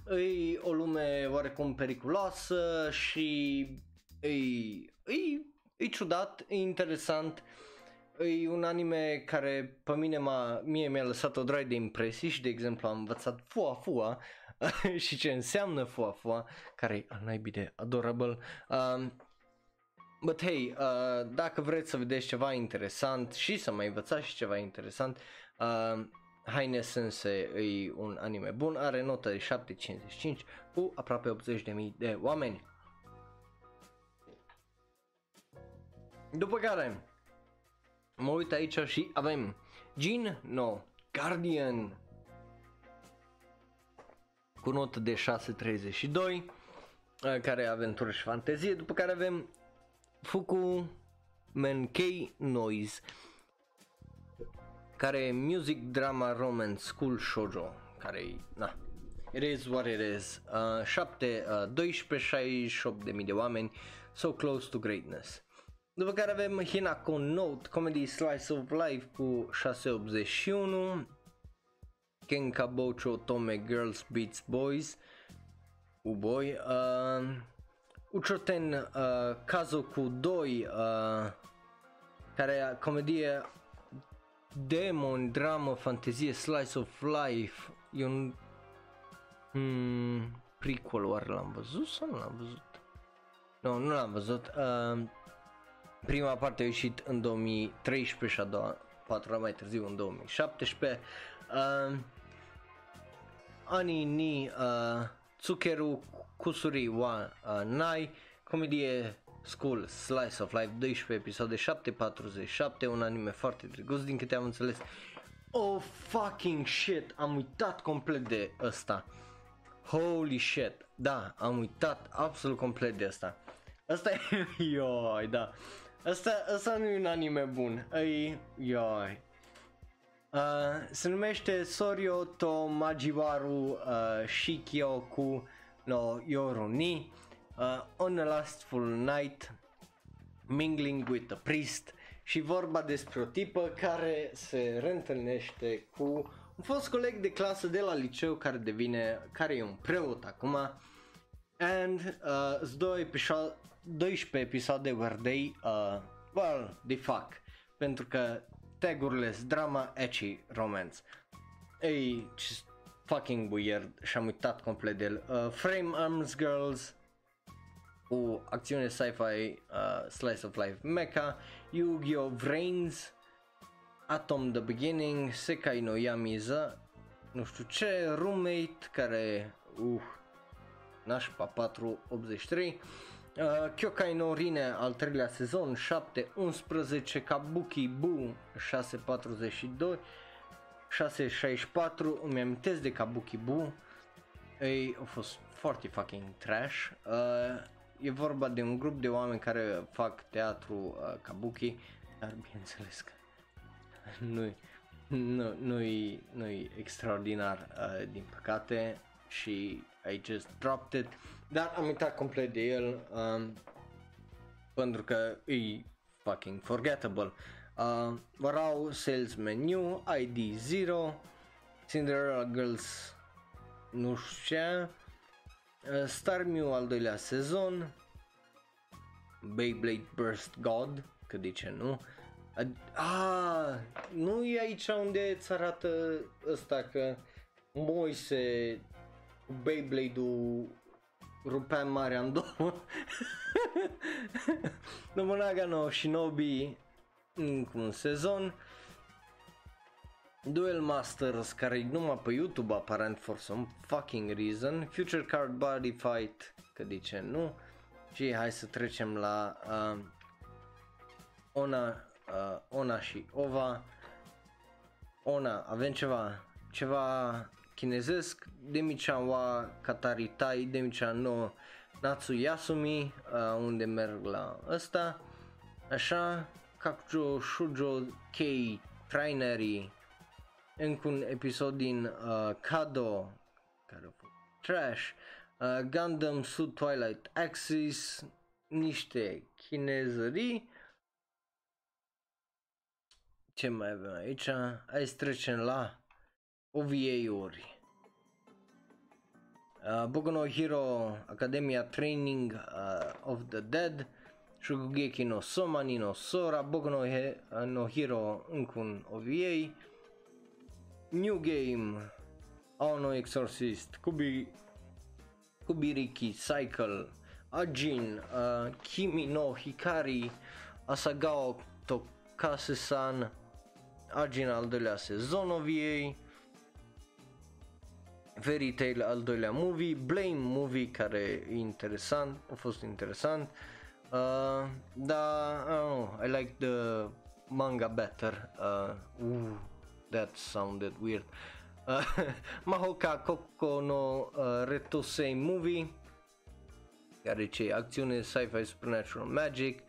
E o lume oarecum periculoasă și e, e, e ciudat, e interesant, e un anime care pe mine m-a, mie mi-a lăsat o draie de impresii și de exemplu am învățat Fua Fua și ce înseamnă Fua Fua, care e al naibii de adorable. Um, But hey, uh, dacă vreți să vedeți ceva interesant și să mai învățați și ceva interesant, uh, Haine Sensei e un anime bun, are notă de șapte virgulă cincizeci și cinci cu aproape optzeci de mii de oameni. După care mă uit aici și avem Jin no Guardian cu notă de șase virgulă treizeci și doi, uh, care e aventură și fantezie, după care avem Fuku Menkei Noise, care e music, drama, romance, school shoujo, care e, na, rez oare rez, uh, șapte, doisprezece, șaizeci și opt de mii de oameni, so close to greatness. După care avem Hinako Note, comedy slice of life cu șase virgulă optzeci și unu, Kenkaboucho Tome Girls Beats Boys, uboi, uh, Uchoten uh, Kazoku doi, uh, care e comedie, demon, dramă, fantezie, slice of life, e un mm, prequel, oare l-am văzut sau nu l-am văzut? Nu, nu l-am văzut, uh, prima parte a ieșit în două mii treisprezece și a doua, patru ani mai târziu, în două mii șaptesprezece, uh, Ani ni uh, Tsukeru Kusuri wa uh, Nai, comedie school slice of life, doisprezece episoade, șapte virgulă patruzeci și șapte, un anime foarte drăguț din câte am înțeles. Oh fucking shit, am uitat complet de ăsta. Holy shit, da, am uitat absolut complet de ăsta. Ăsta e, ioi, da, ăsta, ăsta nu e un anime bun, e, ioi. Uh, se numește Soryo to Majiwaru uh, Shikyoku no Yoru ni uh, On a Lastful Night Mingling with a Priest, și vorba despre o tipă care se reîntâlnește cu un fost coleg de clasă de la liceu care devine, care e un preot acum. And uh, două episo- doisprezece episoade where they, uh, well, they fuck, pentru că tagurile drama, ecchi, romance. Ei, just fucking weird și am uitat complet de el. Uh, Frame Arms Girls cu acțiune sci-fi, uh, slice of life mecha, Yu-Gi-Oh! Vrains, Atom the Beginning, Sekai no Yamiza, nu știu ce, Roommate, care uh, nașpa patru virgulă optzeci și trei, Uh, Kyokai no Rine, al treilea sezon, șapte virgulă unsprezece, Kabuki Buu, șase virgulă patruzeci și doi, șase virgulă șaizeci și patru, îmi amintesc de Kabuki Buu, ei, a fost foarte fucking trash. Uh, e vorba de un grup de oameni care fac teatru uh, Kabuki, dar bineînțeles că nu-i, nu, nu-i, nu-i extraordinar, uh, din păcate, și I just dropped it, dar am uitat complet de el, um, pentru că e fucking forgettable. Uh, Varau Sales Menu, I D zero, Cinderella Girls, nu știu ce, uh, Star Mew al doilea sezon, Beyblade Burst God, că de ce nu? Ad- ah, nu e aici unde îți arată ăsta că Moise Beyblade-ul rupeam marea în două. Nobunaga no Shinobi încă un sezon, Duel Masters, care numai pe YouTube aparent for some fucking reason, Future Card Body Fight, că de ce nu? Și hai să trecem la uh, Ona, uh, Ona și Ova. Ona, avem ceva ceva chinezesc, Demi-Chan Wa Katari-tai, Demi-Chan no Natsuyasumi, uh, unde merg la ăsta, așa, Kakujo Shujo Kei Trainerii, încă un episod din uh, Kado, care a fost trash, uh, Gundam Suit Twilight Axis, niște chinezării. Ce mai avem aici? Hai să trecem la O V A-uri. Uh, Boku no Hero Academia Training uh, of the Dead, Shugeki no Soma ni no Sora, Boku no, He, no Hero încă un O V A, New Game, Aono Exorcist, Kubi, Kubiriki Cycle, Ajin, uh, Kimi no Hikari, Asagao Tokase-san, Ajin al doilea sezon O V A, Fairy Tail al doilea movie, Blame Movie care e interesant, a fost interesant, uh, dar I don't know, I like the manga better, uh, ooh, that sounded weird, uh, Mahoka Koko no uh, Retosei Movie care ce acțiune, sci-fi, supernatural, magic,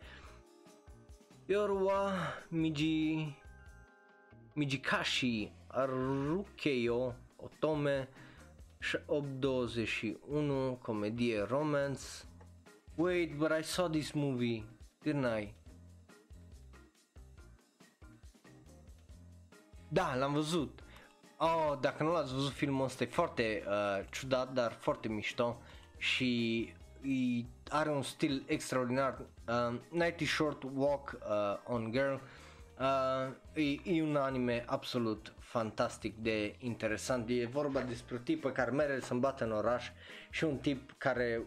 Yorua Miji, Mijikashi Arukeyo Otome, opt douăzeci și unu, comedie, romance. Wait, but I saw this movie, didn't I? Da, l-am văzut. Oh, dacă nu l-ați văzut, filmul ăsta e foarte uh, ciudat, dar foarte mișto și e, are un stil extraordinar. Uh, Nighty Short Walk uh, on Girl. Uh, e, e un anime absolut fantastic de interesant. E vorba despre o tipă care merge să îmbată în oraș și un tip care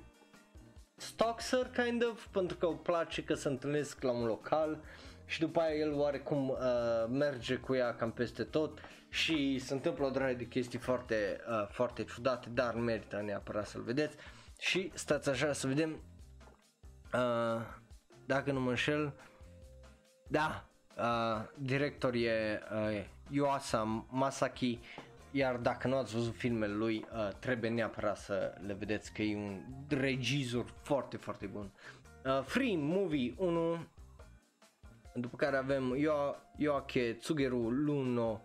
stalks her kind of, pentru că îi place că se întâlnesc la un local și după aia el oarecum uh, merge cu ea cam peste tot și se întâmplă o draie de chestii foarte, uh, foarte ciudate, dar merită neapărat să-l vedeți. Și stați așa să vedem, uh, dacă nu mă înșel, da, Uh, director e uh, Yuasa Masaki, iar dacă nu ați văzut filmele lui, uh, trebuie neapărat să le vedeți că e un regizor foarte, foarte bun. Uh, Free Movie unu, după care avem Yoake Tsugeru Luno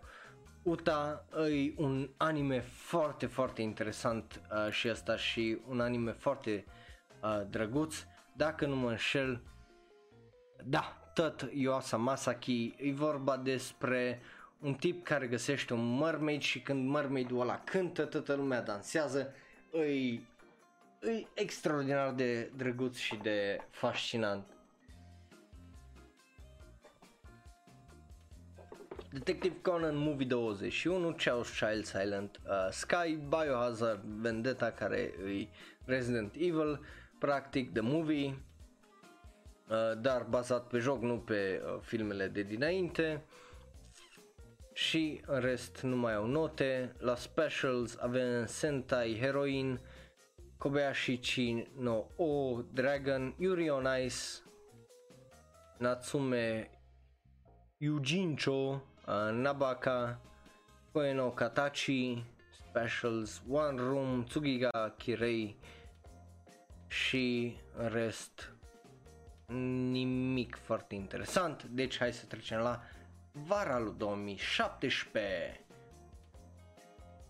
Uta, e un anime foarte, foarte interesant uh, și asta și un anime foarte uh, drăguț, dacă nu mă înșel, da, tot Yuasa Masaki. E vorba despre un tip care găsește un mermaid și când mermaidul ăla cântă, toată lumea dansează. Îi, îi extraordinar de drăguț și de fascinant. Detective Conan Movie douăzeci și unu, Chaos Child Silent uh, Sky, Biohazard Vendetta care e Resident Evil, practic The Movie, dar bazat pe joc, nu pe uh, filmele de dinainte. Și în rest nu mai au note. La specials avem Sentai Heroine, Kobayashi-san no Made Dragon, Yuri on Ice, Natsume Yujincho, uh, Nabaka Koe no Katachi, specials One Room, Tsugiga Kirei și în rest nimic foarte interesant. Deci hai să trecem la vara lui două mii șaptesprezece.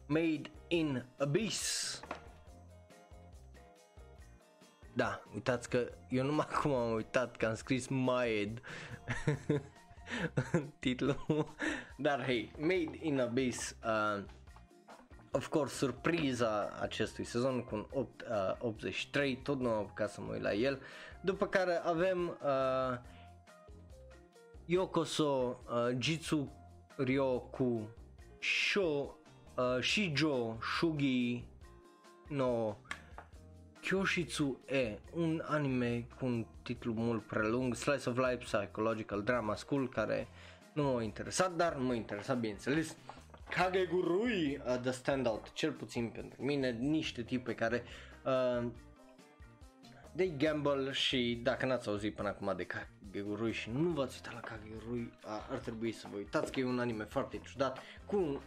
Made in Abyss. Da, uitați că eu numai acum am uitat că am scris Made în titlu. Dar hei, Made in Abyss, uh, of course, surpriza acestui sezon cu un opt, uh, optzeci și trei, tot nu am apucat să mă uit la el. După care avem uh, Yokoso uh, Jitsu Ryoku Sho uh, Shijo Shugi no Kyoshitsu E, un anime cu un titlu mult prelung, slice of life, psychological drama school, care nu m-a interesat, dar m-a interesat bineînțeles Kagegurui, uh, the standout, cel puțin pentru mine, niște tipe care uh, de gamble și dacă n-ați auzit până acum de Kagegurui și nu v-ați uitat la Kagegurui, ar trebui să vă uitați că e un anime foarte ciudat cu uh,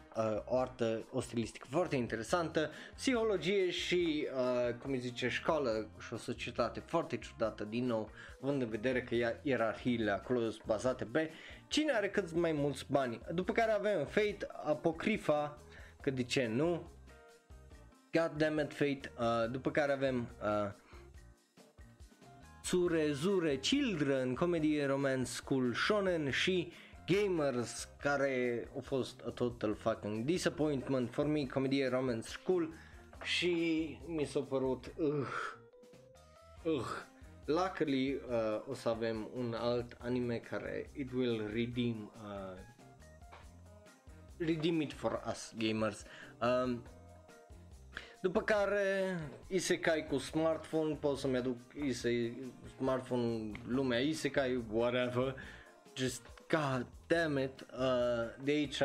o artă, o stilistică foarte interesantă, psihologie și uh, cum îi zice, școală și o societate foarte ciudată, din nou având în vedere că ia, ierarhiile acolo sunt bazate pe cine are cât mai mulți bani. După care avem Fate Apocrypha, că de ce nu, Goddammit Fate, uh, după care avem uh, Tsure Zure Children, comedie, romance, school, shonen și Gamers, care a fost a total fucking disappointment for me, comedie, romance, school și mi s-a părut uh, uh, Luckily uh, o să avem un alt anime care it will redeem uh, redeem it for us gamers. Uh, după care isekai cu smartphone, pot să-mi aduc ise, smartphone, lumea isekai, whatever, just god damn it, uh, de aici,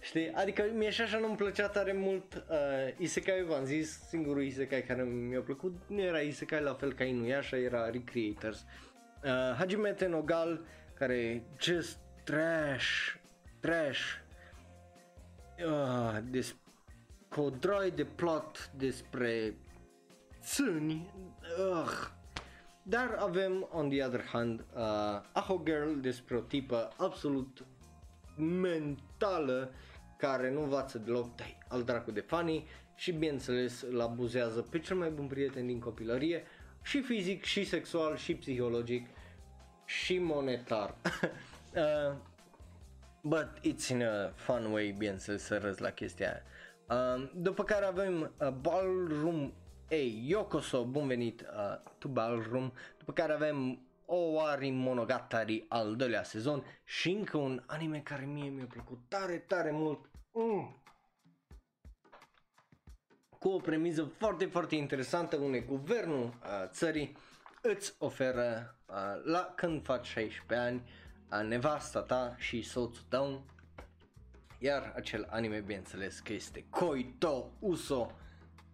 știi, adică mie și așa nu-mi plăcea tare mult uh, isekai, v-am zis, singurul isekai care mi-a plăcut nu era isekai, la fel ca Inuyasha, era Recreators. Uh, Hajimete no Gal, care just trash, trash, uh, despre o droi de plot despre țâni, uh. Dar avem, on the other hand, uh, Aho Girl, despre o tipă absolut mentală care nu învață deloc, dai al dracu de fanii și bineînțeles îl abuzează pe cel mai bun prieten din copilărie, și fizic, și sexual, și psihologic, și monetar. uh, but it's in a fun way, bineînțeles, să râzi la chestia aia. Uh, după care avem uh, Ballroom Ei Yokoso, bun venit uh, to Ballroom. După care avem Owari Monogatari, al doilea sezon, și încă un anime care mie mi-a plăcut tare tare mult, mm. cu o premiză foarte foarte interesantă, unde guvernul uh, țării îți oferă uh, la când faci șaisprezece ani uh, nevasta ta și soțul tău. Iar acel anime, bineînțeles că este Koito Uso.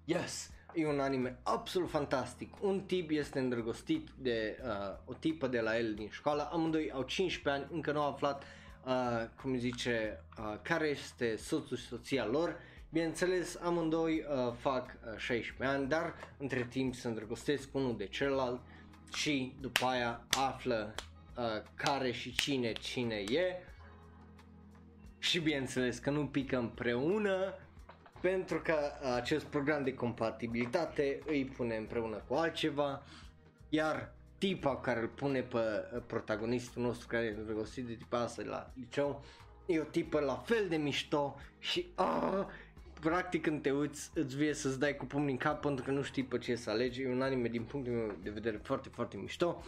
Yes, e un anime absolut fantastic. Un tip este îndrăgostit de uh, o tipă de la el din școală. Amândoi au cincisprezece ani, încă nu au aflat uh, cum zice, uh, care este soțul și soția lor. Bineînțeles, amândoi uh, fac uh, șaisprezece ani, dar între timp se îndrăgostesc unul de celălalt și după aia află uh, care și cine cine e. Și bineînțeles că nu pică împreună, pentru că acest program de compatibilitate îi pune împreună cu altceva. Iar tipa care îl pune pe protagonistul nostru, care e îndrăgostit de tipa asta la liceu, e o tipă la fel de mișto și aaa, practic când te uiți îți vie să-ți dai cu pumnii în cap pentru că nu știi pe ce să alegi. E un anime din punctul meu de vedere foarte foarte mișto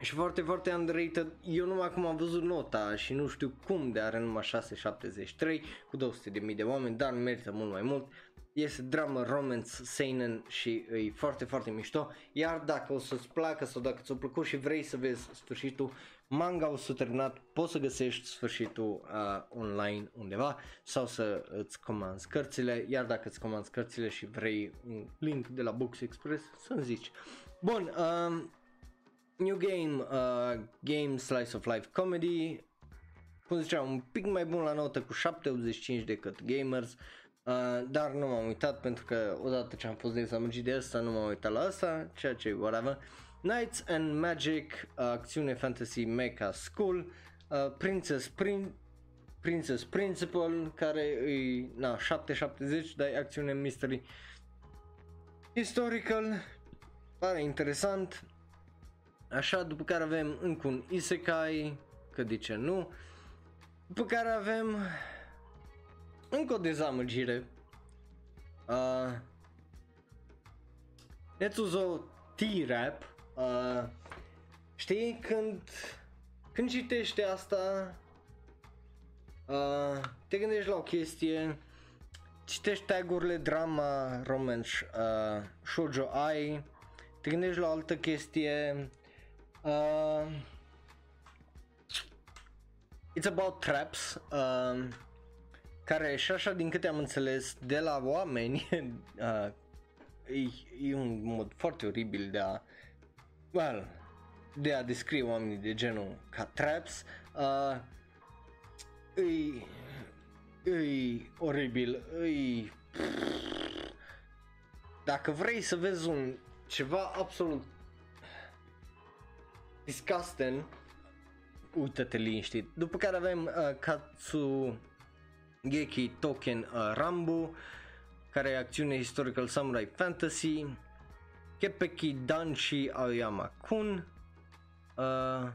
și foarte foarte underrated. Eu numai acum am văzut nota și nu știu cum de are numai șase virgulă șaptezeci și trei cu două sute de mii de oameni, dar merită mult mai mult. Este drama, romance, seinen și e foarte foarte mișto. Iar dacă o să-ți placă sau dacă ți-o plăcut și vrei să vezi sfârșitul, manga-ul s-a terminat, poți să găsești sfârșitul uh, online undeva sau să îți comanzi cărțile. Iar dacă îți comanzi cărțile și vrei un link de la Books Express, să-mi zici. Bun, uh, new game, uh, game slice of life comedy, cum ziceam, un pic mai bun la notă cu șapte virgulă optzeci și cinci decât Gamers, uh, dar nu m-am uitat pentru că odată ce am fost dezamăgit de asta nu m-am uitat la asta, ceea ce e whatever. Knights and Magic, uh, acțiune fantasy mecha school, uh, Princess, Prin- Princess Principal, care e na, șapte virgulă șaptezeci, dar e acțiune mystery historical, pare interesant. Așa, după care avem încă un isekai, că de ce nu. După care avem încă o dezamăgire, uh, Netsuzo T-Rap. uh, Știi, când Când citești asta, uh, te gândești la o chestie, citești tagurile drama, romance, uh, shoujo ai, te gândești la o altă chestie. Uh, it's about traps, uh, care și așa din câte am înțeles de la oameni, uh, e, e un mod foarte oribil de a, well, de a descrie oamenii de genul ca traps. uh, e, e oribil, e, pff, dacă vrei să vezi un ceva absolut disgusting, uită-te liniștit. După care avem uh, Katsugeki Token uh, Rambo, care e acțiune historical samurai fantasy, Kepeki Danshi Aoyama-kun, uh,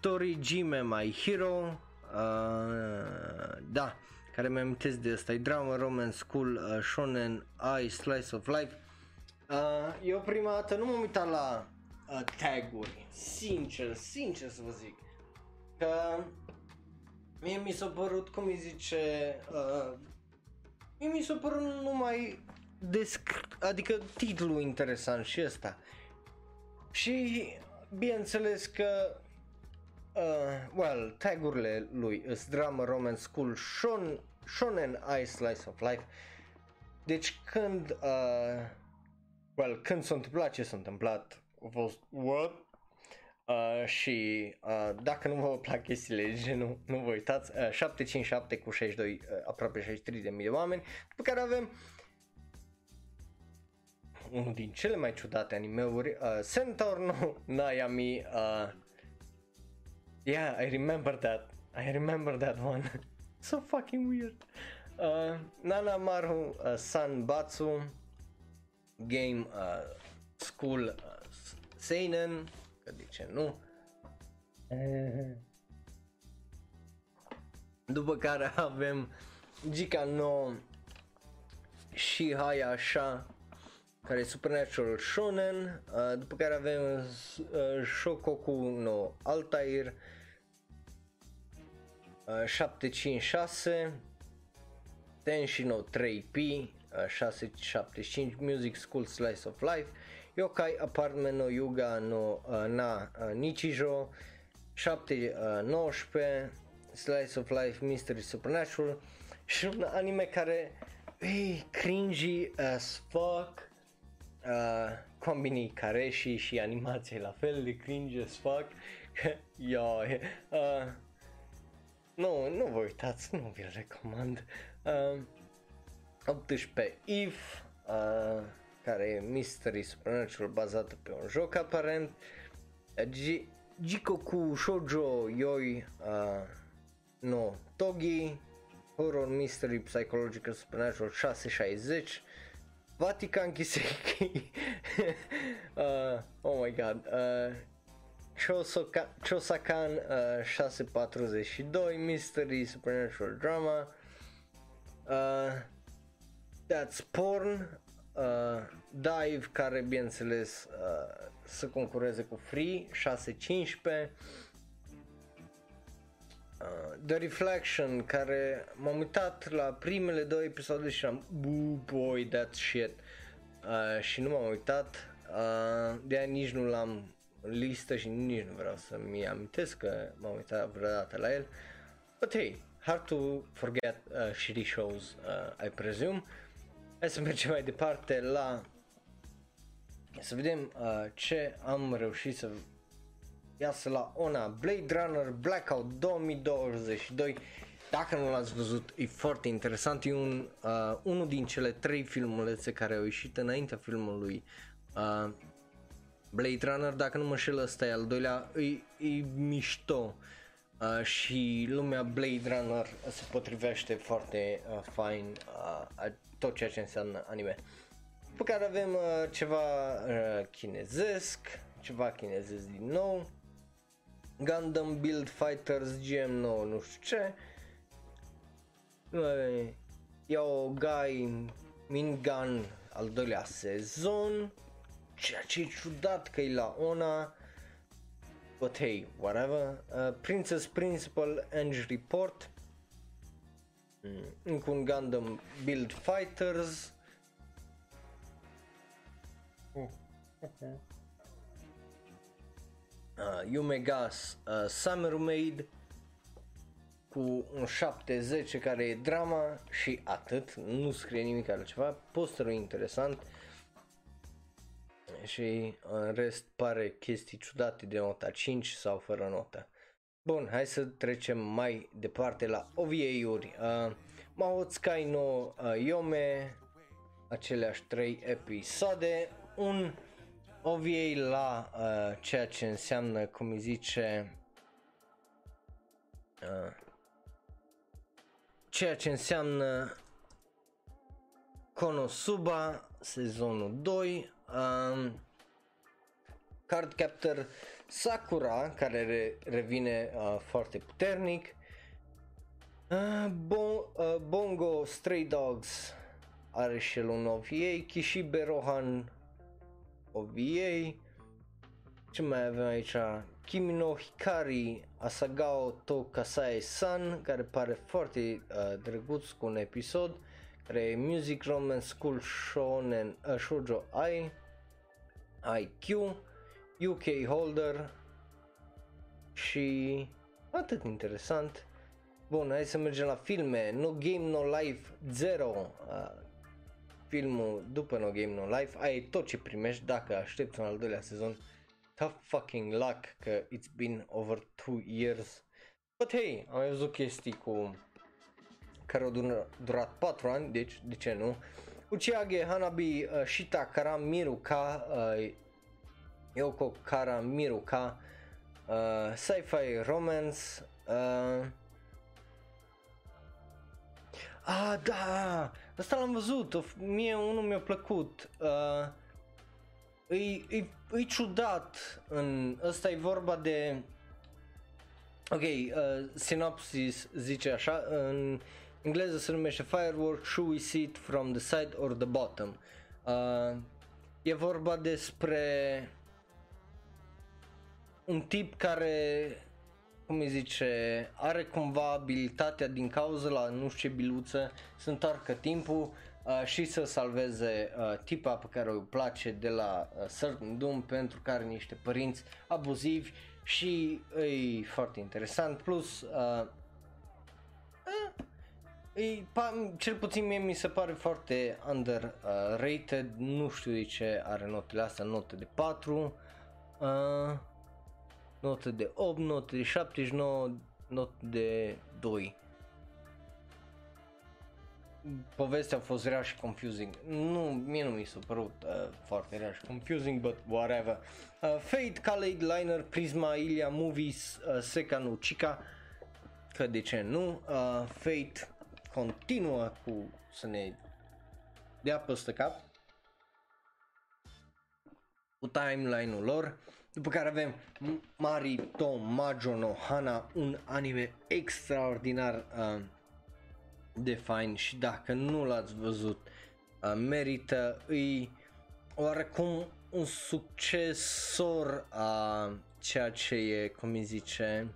Torijime My Hero, uh, da, care mi-amintesc de asta, e drama, romance, school, uh, shonen, ai, slice of life. Uh, eu prima dată nu m-am uitat la uh, tag-uri, sincer, sincer să vă zic, că mie mi s-a părut, cum îi zice, uh, mie mi s-a părut numai descr- adică titlul interesant și ăsta. Și bineînțeles că uh, well, tag-urile lui is drama, romance, school, shon- shonen, ai slice of life. Deci când uh, well, când s-a întâmplat ce s-a întâmplat, a fost what? Uh, și uh, dacă nu vă plac chestiile de genul, nu vă uitați, uh, șapte cinci șapte cu șaizeci și doi, uh, aproape șaizeci și trei de mii de oameni, pe care avem unul din cele mai ciudate animeuri, uh, Centaur no Nayami. uh, Yeah, I remember that, I remember that one. So fucking weird. uh, Nanamaru uh, Sanbatsu Game uh, School uh, Seinen, că de ce nu? După care avem Jika no Shihayasha, care e Supernatural Shonen, uh, după care avem uh, Shokoku no Altair, uh, șapte cinci șase, Tenshi no trei P, uh, șase șapte cinci, Music School Slice of Life, Yokai Apartment no Yuga no uh, na uh, Nichijo, șapte nouăsprezece, Slice of Life Mystery Supernatural, și un anime care e cringy as fuck. Uh, combinii kareshi și animații la fel de cringe as fuck. Yo, uh, nu, nu vă uitați, nu vi-l recomand. uh, optsprezece If, uh, care e Mystery Supernatural bazată pe un joc aparent. G- Jikoku Shoujo Yoi uh, no Togi, Horror Mystery Psychological Supernatural șase șaizeci, Vatican Kiseki. uh, oh my god, uh, Chosoka, Chosakan uh, șase patruzeci și doi, Mystery Supernatural Drama, uh, That's Porn, uh, Dive, care bineînțeles uh, să concureze cu Free, șase cincisprezece, Uh, The Reflection, care m-am uitat la primele două episoade și am boo boy that shit, uh, și nu m-am uitat, uh, de-aia nici nu l-am în listă și nici nu vreau să-mi amintesc că m-am uitat vreodată la el. But hey, hard to forget uh, shitty shows, uh, I presume. Hai să mergem mai departe la, să vedem uh, ce am reușit să iasă la Ona. Blade Runner Blackout două mii douăzeci și doi, dacă nu l-ați văzut, e foarte interesant, e un, uh, unul din cele trei filmulețe care au ieșit înaintea filmului uh, Blade Runner, dacă nu mă înșel ăsta e al doilea, e, e mișto, uh, și lumea Blade Runner se potrivește foarte uh, fain uh, tot ceea ce înseamnă anime. După care avem uh, ceva uh, chinezesc, ceva chinezesc din nou, Gundam Build Fighters G M nouă, nu știu ce, Yaogai Mingan al doilea sezon, ceea ce e ciudat că e la Ona, but hey, whatever, uh, Princess Principal Angel Report, mm. încă un Gundam Build Fighters, mm. okay. Uh, Yumegas uh, Summer Maid cu un șapte zece, care e drama și atât, nu scrie nimic altceva, posterul e interesant și în rest pare chestii ciudate de nota cinci sau fără notă. Bun, hai să trecem mai departe la O V A-uri. uh, Mahotsukai no uh, Yome, aceleași trei episoade, un O V A la uh, ceea ce înseamnă, cum îi zice, uh, ceea ce înseamnă Konosuba sezonul doi, uh, Cardcaptor Sakura, care re- revine uh, foarte puternic, uh, bon- uh, Bongo Stray Dogs are și el un O V A, Kishibe Rohan O V A. Ce mai avem aici? Kimi no Hikari Asagao to Kasai-san, care pare foarte uh, drăguț cu un episod, care e Music Romance School Shonen uh, Shoujo Ai I Q U K Holder și atât, interesant. Bun, hai să mergem la filme. No Game No Life zero, uh, filmul după No Game No Life, ai tot ce primești dacă aștepți un al doilea sezon. Tough fucking luck că it's been over two years. But hey, am mai văzut chestii cu care au durat patru ani, deci de ce nu? Uchiage Hanabi uh, Shita Karamiruka uh, Yoko Karamiruka uh, Sci-Fi Romance uh... Ah, da! Asta l-am văzut, mie unul mi-a plăcut. uh... Îi, îi, îi ciudat în... Ăsta e vorba de... Ok, uh, sinopsis zice așa, în engleză se numește Firework, should we see it from the side or the bottom? Uh, e vorba despre un tip care, cum îi zice, are cumva abilitatea din cauza la nu știu ce biluță să întoarcă timpul Uh, și să salveze uh, tipa pe care îi place de la uh, Certain Doom, pentru că are niște părinți abuzivi și e foarte interesant. Plus uh, e, pa, cel puțin mie mi se pare foarte underrated, nu știu de ce are notele astea, note de patru, uh, note de opt, note de șaptezeci și nouă, note de doi. Povestea a fost rea și confusing. Nu, mie nu mi s-a părut uh, foarte rea și confusing, but whatever. uh, Fate, Kaleid Liner, Prisma, Ilia, Movies, uh, Seka no Chika, că de ce nu? uh, Fate continuă cu să ne dea peste cap cu timeline-ul lor. După care avem Marito Majo no Hana, un anime extraordinar uh, de fain și dacă nu l-ați văzut, merită. Îi oarecum un succesor a ceea ce e, cum îi zice,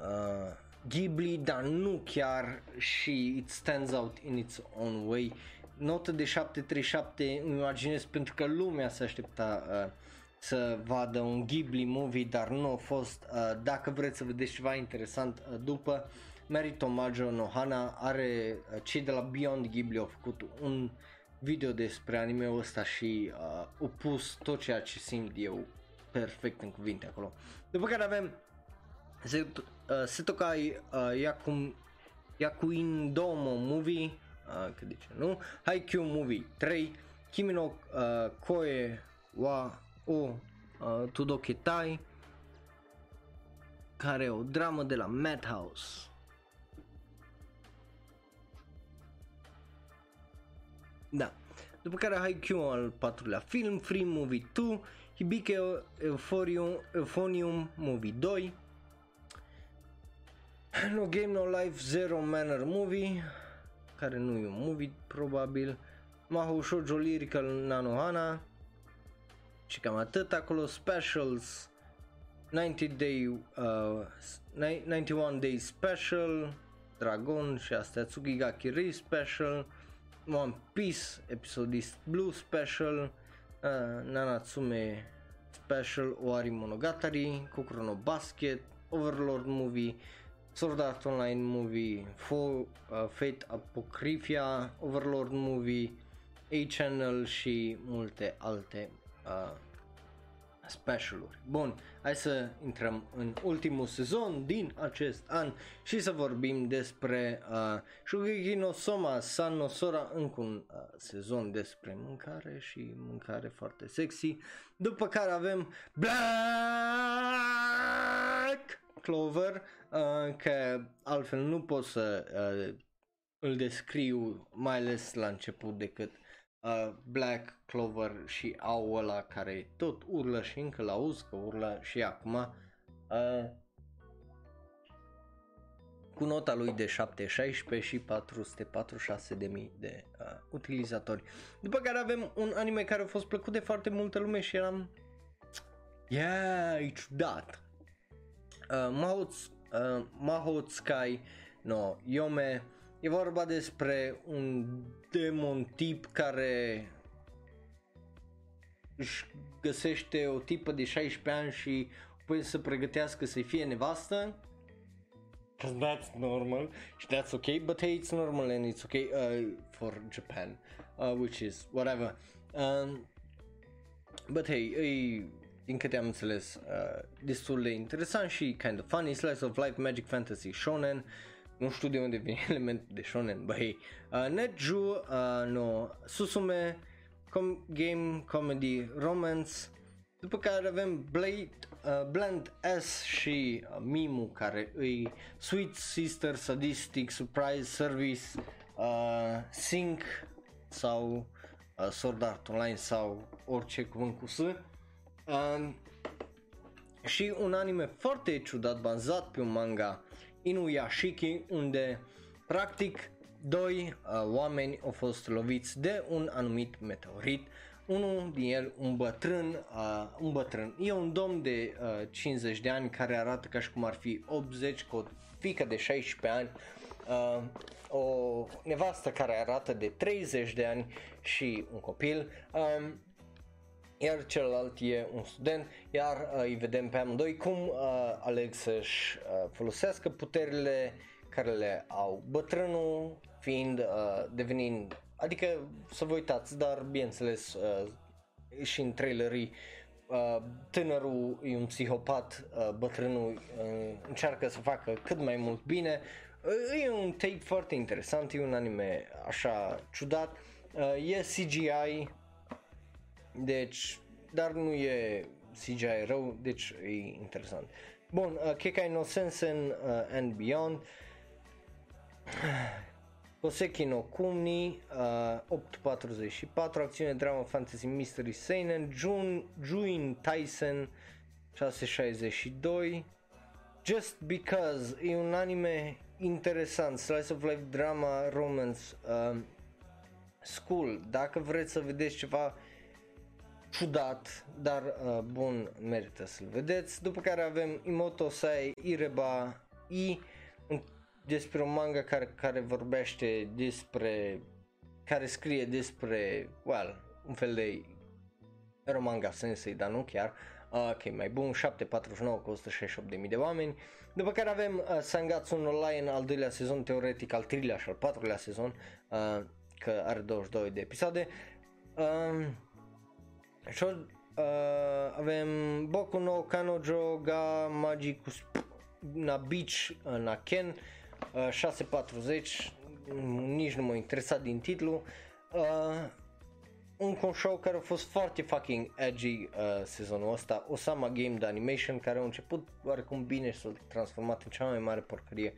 uh, Ghibli, dar nu chiar, și it stands out in its own way. Notă de șapte virgulă treizeci și șapte, îmi imaginez, pentru că lumea se aștepta uh, să vadă un Ghibli movie, dar nu a fost. Uh, dacă vreți să vedeți ceva interesant uh, după, Marito Majo no Hana are, cei de la Beyond Ghibli au făcut un video despre anime-ul ăsta și uh, au pus tot ceea ce simt eu perfect în cuvinte acolo. După care avem Setokai uh, Yakum, Yakuin Domo Movie, uh, că de ce nu, Haikyuu Movie trei, Kimi no uh, Koe wa o uh, Tudoketai, care e o dramă de la Madhouse. Da. După care Haikyuu, al patrulea film, Free Movie doi, Hibike Euphorium, Euphonium Movie doi, No Game No Life Zero Manner Movie, care nu e un movie probabil, Mahou Shoujo Lyrical Nanohana și cam atât acolo. Specials, ninety day, uh, ninety-one Day Special, Dragon și astea, Tsukiga Kiri Special, One Piece Episodist Blue Special, uh, Nanatsume Special, Oari Monogatari, Kuroko no Basket, Overlord Movie, Sword Art Online Movie, Fo- uh, Fate Apocrypha, Overlord Movie, A-Channel și multe alte uh, specialuri. Bun, hai să intrăm în ultimul sezon din acest an și să vorbim despre uh, Shugeki no Soma San no Sora, încă un uh, sezon despre mâncare și mâncare foarte sexy. După care avem Black Clover, uh, că altfel nu pot să uh, îl descriu, mai ales la început, decât Uh, Black Clover și au ăla care tot urlă și încă l-auzi că urlă și acum. Uh, cu nota lui de șapte virgulă șaisprezece și patru sute patruzeci și șase de mii de uh, utilizatori. După care avem un anime care a fost plăcut de foarte multă lume și eram... Yeah, e ciudat! Uh, Mahotsukai no Yome. E vorba despre un demon tip care își găsește o tipă de șaisprezece ani și poate să pregătească să-i fie nevastă. Cause that's normal, that's okay, but hey, it's normal and it's okay uh, for Japan, uh, which is whatever. Um, but hey, e, din câte am înțeles, uh, destul de interesant și kind of funny, slice of life, magic fantasy, shonen. Nu știu de unde vine elementul de shonen, but hey. Uh, Netju, uh, no, Susume, com- game, comedy, romance. După care avem Blade, uh, Bland S și uh, Mimu, care îi Sweet Sister, Sadistic, Surprise, Service, uh, Sync sau uh, Sword Art Online sau orice cuvânt cu S. Uh, și un anime foarte ciudat bazat pe un manga, Inuyashiki, unde practic doi uh, oameni au fost loviți de un anumit meteorit. Unul din el, un bătrân, uh, un bătrân, e un domn de uh, cincizeci de ani care arată ca și cum ar fi optzeci, cu o fiică de șaisprezece ani, uh, o nevastă care arată de treizeci de ani și un copil, uh, iar celălalt e un student, iar uh, îi vedem pe amândoi cum uh, aleg să-și uh, folosească puterile care le au, bătrânul fiind, uh, devenind... Adică să vă uitați, dar bineînțeles uh, și în trailerii uh, tânărul e un psihopat, uh, bătrânul uh, încearcă să facă cât mai mult bine. Uh, e un take foarte interesant, e un anime așa ciudat, uh, e C G I, deci, dar nu e C G I rău, deci e interesant. Bun, uh, Kekai no Sensen uh, and Beyond. Koseki no Kumni, uh, opt virgulă patruzeci și patru, acțiune, drama, fantasy, mystery, seinen, Jun, Juin Tyson, șase virgulă șaizeci și doi, Just Because, e un anime interesant, slice of life, drama, romance, uh, school, dacă vreți să vedeți ceva ciudat, dar uh, bun, merită să-l vedeți. După care avem Imotosai Ireba I, despre un manga care, care vorbește despre, care scrie despre, well, un fel de romanga sensei, dar nu chiar, uh, ok, mai bun, șapte virgulă patruzeci și nouă cu o sută șaizeci și opt de mii de oameni. După care avem uh, Sangatsu no Lion, al doilea sezon, teoretic al treilea și al patrulea sezon, uh, că are douăzeci și două de episoade. Uh, și uh, avem Boku no Kanojo ga Magiku na Beach na Ken, șase virgulă patruzeci, nici nu m-a interesat din titlu. Uh, un show care a fost foarte fucking edgy uh, sezonul ăsta, Osama Game de Animation, care a început oarecum bine și s-a transformat în cea mai mare porcărie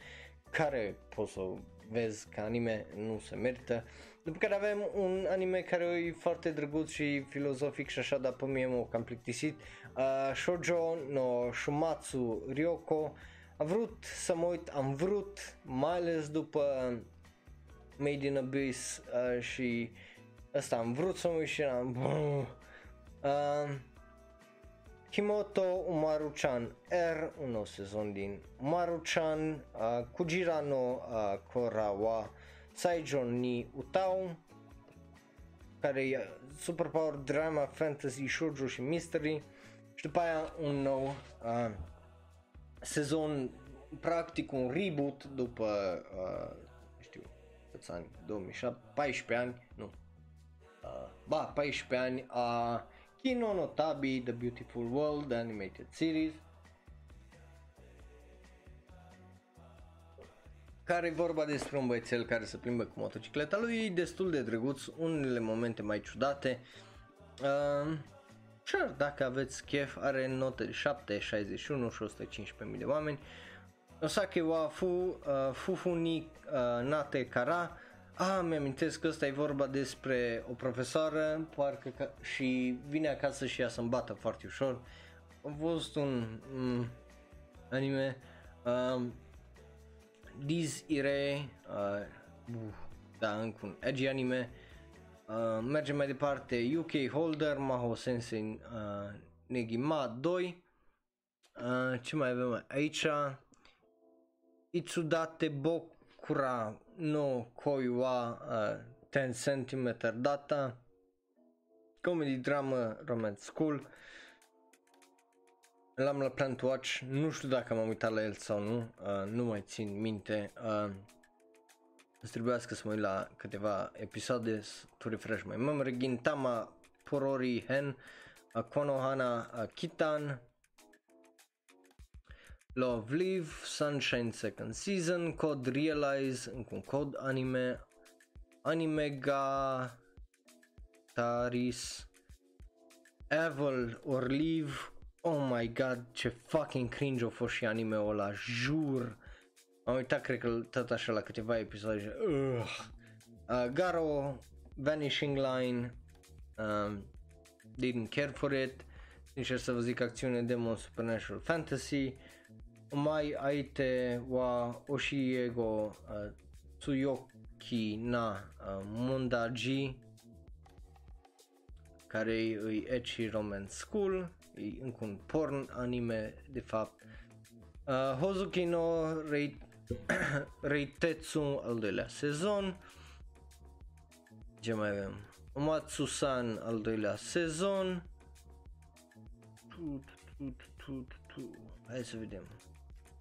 care poți să vezi ca anime, nu se merită. După care avem un anime care e foarte drăguț și filozofic și așa, dar pe mie m-a cam plictisit, uh, Shoujo no Shumatsu Ryoko. Am vrut să mă uit, am vrut, mai ales după Made in Abyss uh, și ăsta am vrut să mă uit și am... Uh, Himoto Umaru-chan R, un nou sezon din Umaru-chan, uh, Kujira no uh, Korawa Saijo ni Utao, care e superpower, drama, fantasy, shoujo și mystery. Și după aia un nou... Uh, sezon, practic un reboot după, uh, știu, câți ani, două mii șapte, paisprezece ani, nu, uh, ba, paisprezece ani a Kino no Tabi, The Beautiful World, The Animated Series, care e vorba despre un băiețel care se plimbă cu motocicleta lui, e destul de drăguț, unele momente mai ciudate. Uh, Sure, dacă aveți chef, are note șapte, șaizeci și unu și o sută cincisprezece mii de oameni. Osake wa fu, uh, fufu ni uh, nate kara. Ah, mi-amintesc că ăsta e vorba despre o profesoară, parcă ca... și vine acasă și ea să-mi bată foarte ușor. A fost un um, anime. Um, Desire, uh, da, încă un edgy anime. Uh, mergem mai departe, U K Holder, Mahou Sensei uh, Negima doi. Uh, ce mai avem aici? Itsudate Bokura no Koi wa uh, ten centimeters Data, comedy drama romance school. L-am la plan to watch, nu știu dacă m-am uitat la el sau nu, uh, nu mai țin minte. Uh, îți trebuiască să mă uit la câteva episoade, to refresh my memory. Gintama Porori Hen, uh, Konohana uh, Kitan, Eldleave, Sunshine Second Season, Code Realize, încă un cod anime, Animega Taris, Evil or Leave. Oh my god, ce fucking cringe a fost și anime-ul ăla, jur. Am uitat, cred că tot așa la câteva episoade. uh, Garo, Vanishing Line, um, Didn't Care For It. Sincer să vă zic, acțiune, Demon Supernatural Fantasy. Omai Aite wa Oshiego uh, Tsuyoki na uh, Mondaji, care e ecchi romance school. E încă un porn anime de fapt. uh, Hozuki no Reitetsu al doilea sezon. Ce mai avem? Omatsu-san al doilea sezon. Hai să vedem.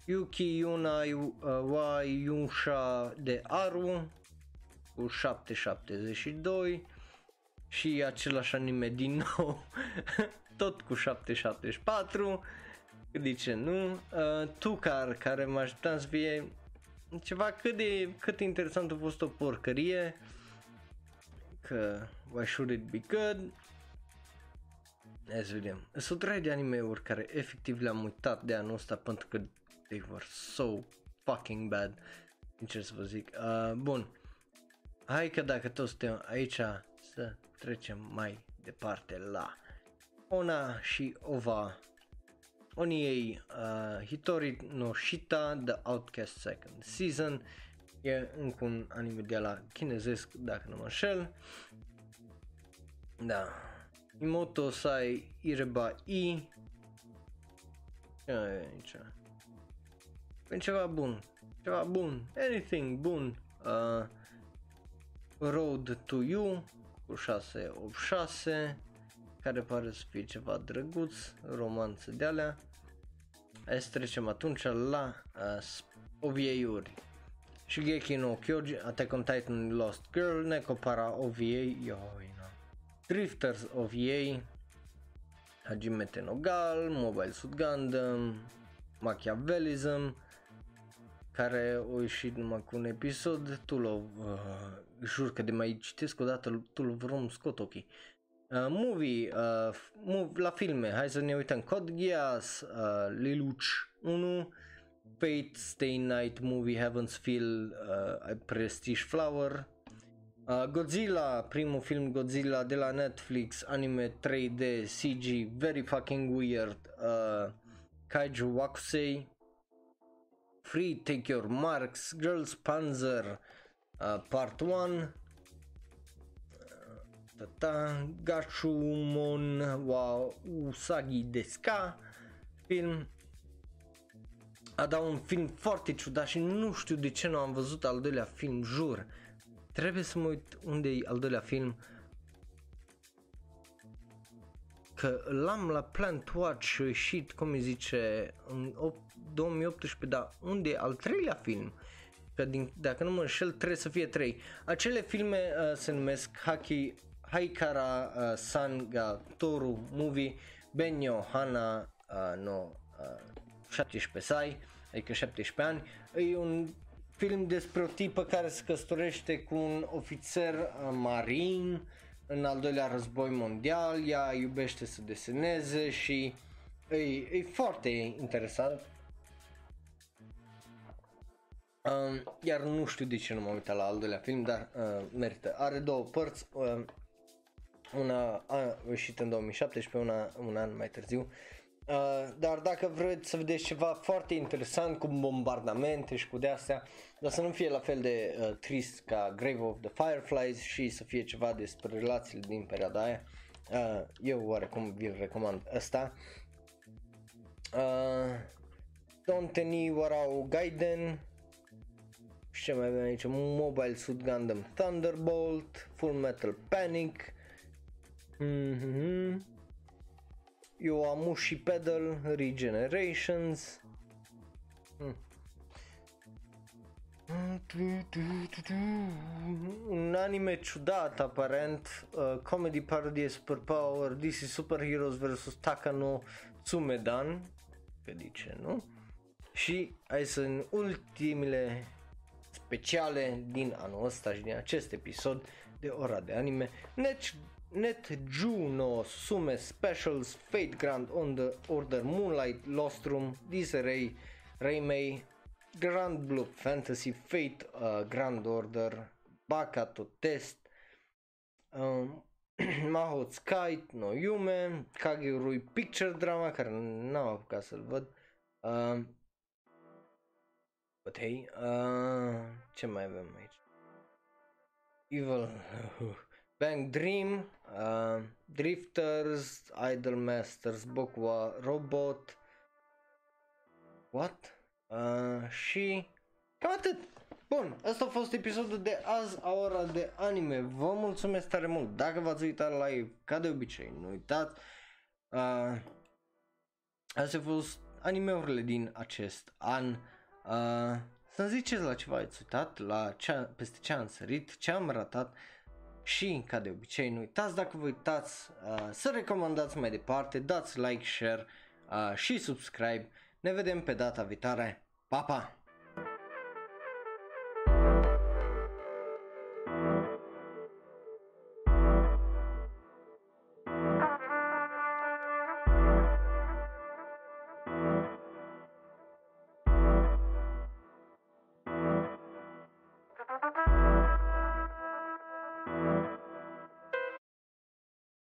Yuki Yuna wa Yunsha de Aru cu șapte șaptezeci și doi și același anime din nou. Tot cu șapte șaptezeci și patru, cât de ce nu, uh, Tukar, care mă așteptam să fie ceva cât de, cât interesant, a fost o porcărie, că why should it be good. Hai să vedem, sunt trei de anime-uri care efectiv le-am uitat de anul ăsta pentru că they were so fucking bad, sincer să vă zic. Uh, bun, hai că dacă toți suntem aici să trecem mai departe la Ona și Ova Oniei uh, Hitori no Shita The Outcast Second Season. E încă un anime de la chinezesc, dacă nu mă înșel. Da, Imoto Sai Ireba I. E ceva bun, ceva bun, anything bun. uh, Road to You cu șase opt șase, care pare să fie ceva drăguț, romanță de alea. Hai să trecem atunci la uh, O V A-uri. Shigeki no Kyoji, Attack on Titan, Lost Girl, Nekopara O V A, Yoina, Drifters O V A, Hajime Tenogal, Mobile Suit Gundam, Machiavellism, care a ieșit numai cu un episod. Tu l-o, uh, jur că de mai citesc o dată, tu l-o vreau scot ochii. Uh, movie, uh, move, la filme, hai să ne uităm. Code Geass, uh, Lelouch unu, Fate, Stay Night Movie, Heaven's Feel, uh, Prestige Flower, uh, Godzilla, primul film Godzilla de la Netflix, anime trei D, C G, very fucking weird, uh, Kaiju Wakusei, Free, Take Your Marks, Girls Panzer, uh, Part unu, Tata, Gashumon wa Usagi Deska film. A dat un film foarte ciudat și nu știu de ce nu am văzut al doilea film, jur. Trebuie să mă uit unde e al doilea film, că l-am la plan to watch, ieșit, cum îi zice, în două mii optsprezece, dar unde e al treilea film? Că din, dacă nu mă înșel, trebuie să fie trei. Acele filme uh, se numesc Haki Haikara uh, Sanga Toru Movie, Benyo Hana uh, no uh, șaptesprezece Sai, adică șaptesprezece ani. E un film despre o tipă care se căsătorește cu un ofițer uh, marin în al doilea război mondial. Ea iubește să deseneze și e, e foarte interesant. Um, iar nu știu de ce nu m-am uitat la al doilea film, dar uh, merită. Are două părți, uh, una a ieșit în două mii șaptesprezece, una un an mai târziu. Uh, dar dacă vreți să vedeți ceva foarte interesant cu bombardamente și cu de-astea, dar să nu fie la fel de uh, trist ca Grave of the Fireflies și să fie ceva despre relațiile din perioada aia, uh, eu oarecum vi-l recomand ăsta. uh, Donteni Warao Gaiden. Și ce mai avem aici? Mobile Suit Gundam Thunderbolt, Full Metal Panic, mm-hmm. Yoamushi Pedal, Regenerations. Un anime ciudat aparent, uh, comedy parodie superpower, D C Superheroes versus. Takano Tsumedan, că zice, nu? Și hai să în ultimile speciale din anul ăsta și din acest episod de Ora de Anime, Net- Netjuno Sume Specials, Fate Grand on the Order, Moonlight, Lost Room, Disarray, Reimei, Grand Blue Fantasy, Fate uh, Grand Order, Bakato Test, um, Mahou Sky, No Yume, Kagurui Picture Drama, care n-am apucat să-l văd, uh, but hey, uh, ce mai avem aici? Evil... Bang Dream, uh, Drifters, Idol Masters, Bokuwa Robot, what? Uh, și cam atât. Bun, asta a fost episodul de azi a Ora de Anime. Vă mulțumesc tare mult dacă v-ați uitat live, ca de obicei, nu uitați. Uh, astea au fost anime-urile din acest an. Uh, să-mi ziceți la ce v-ați uitat, la ce, peste ce am sărit, ce am ratat. Și, ca de obicei, nu uitați, dacă vă uitați, uh, să recomandați mai departe, dați like, share uh, și subscribe. Ne vedem pe data viitoare. Pa, pa!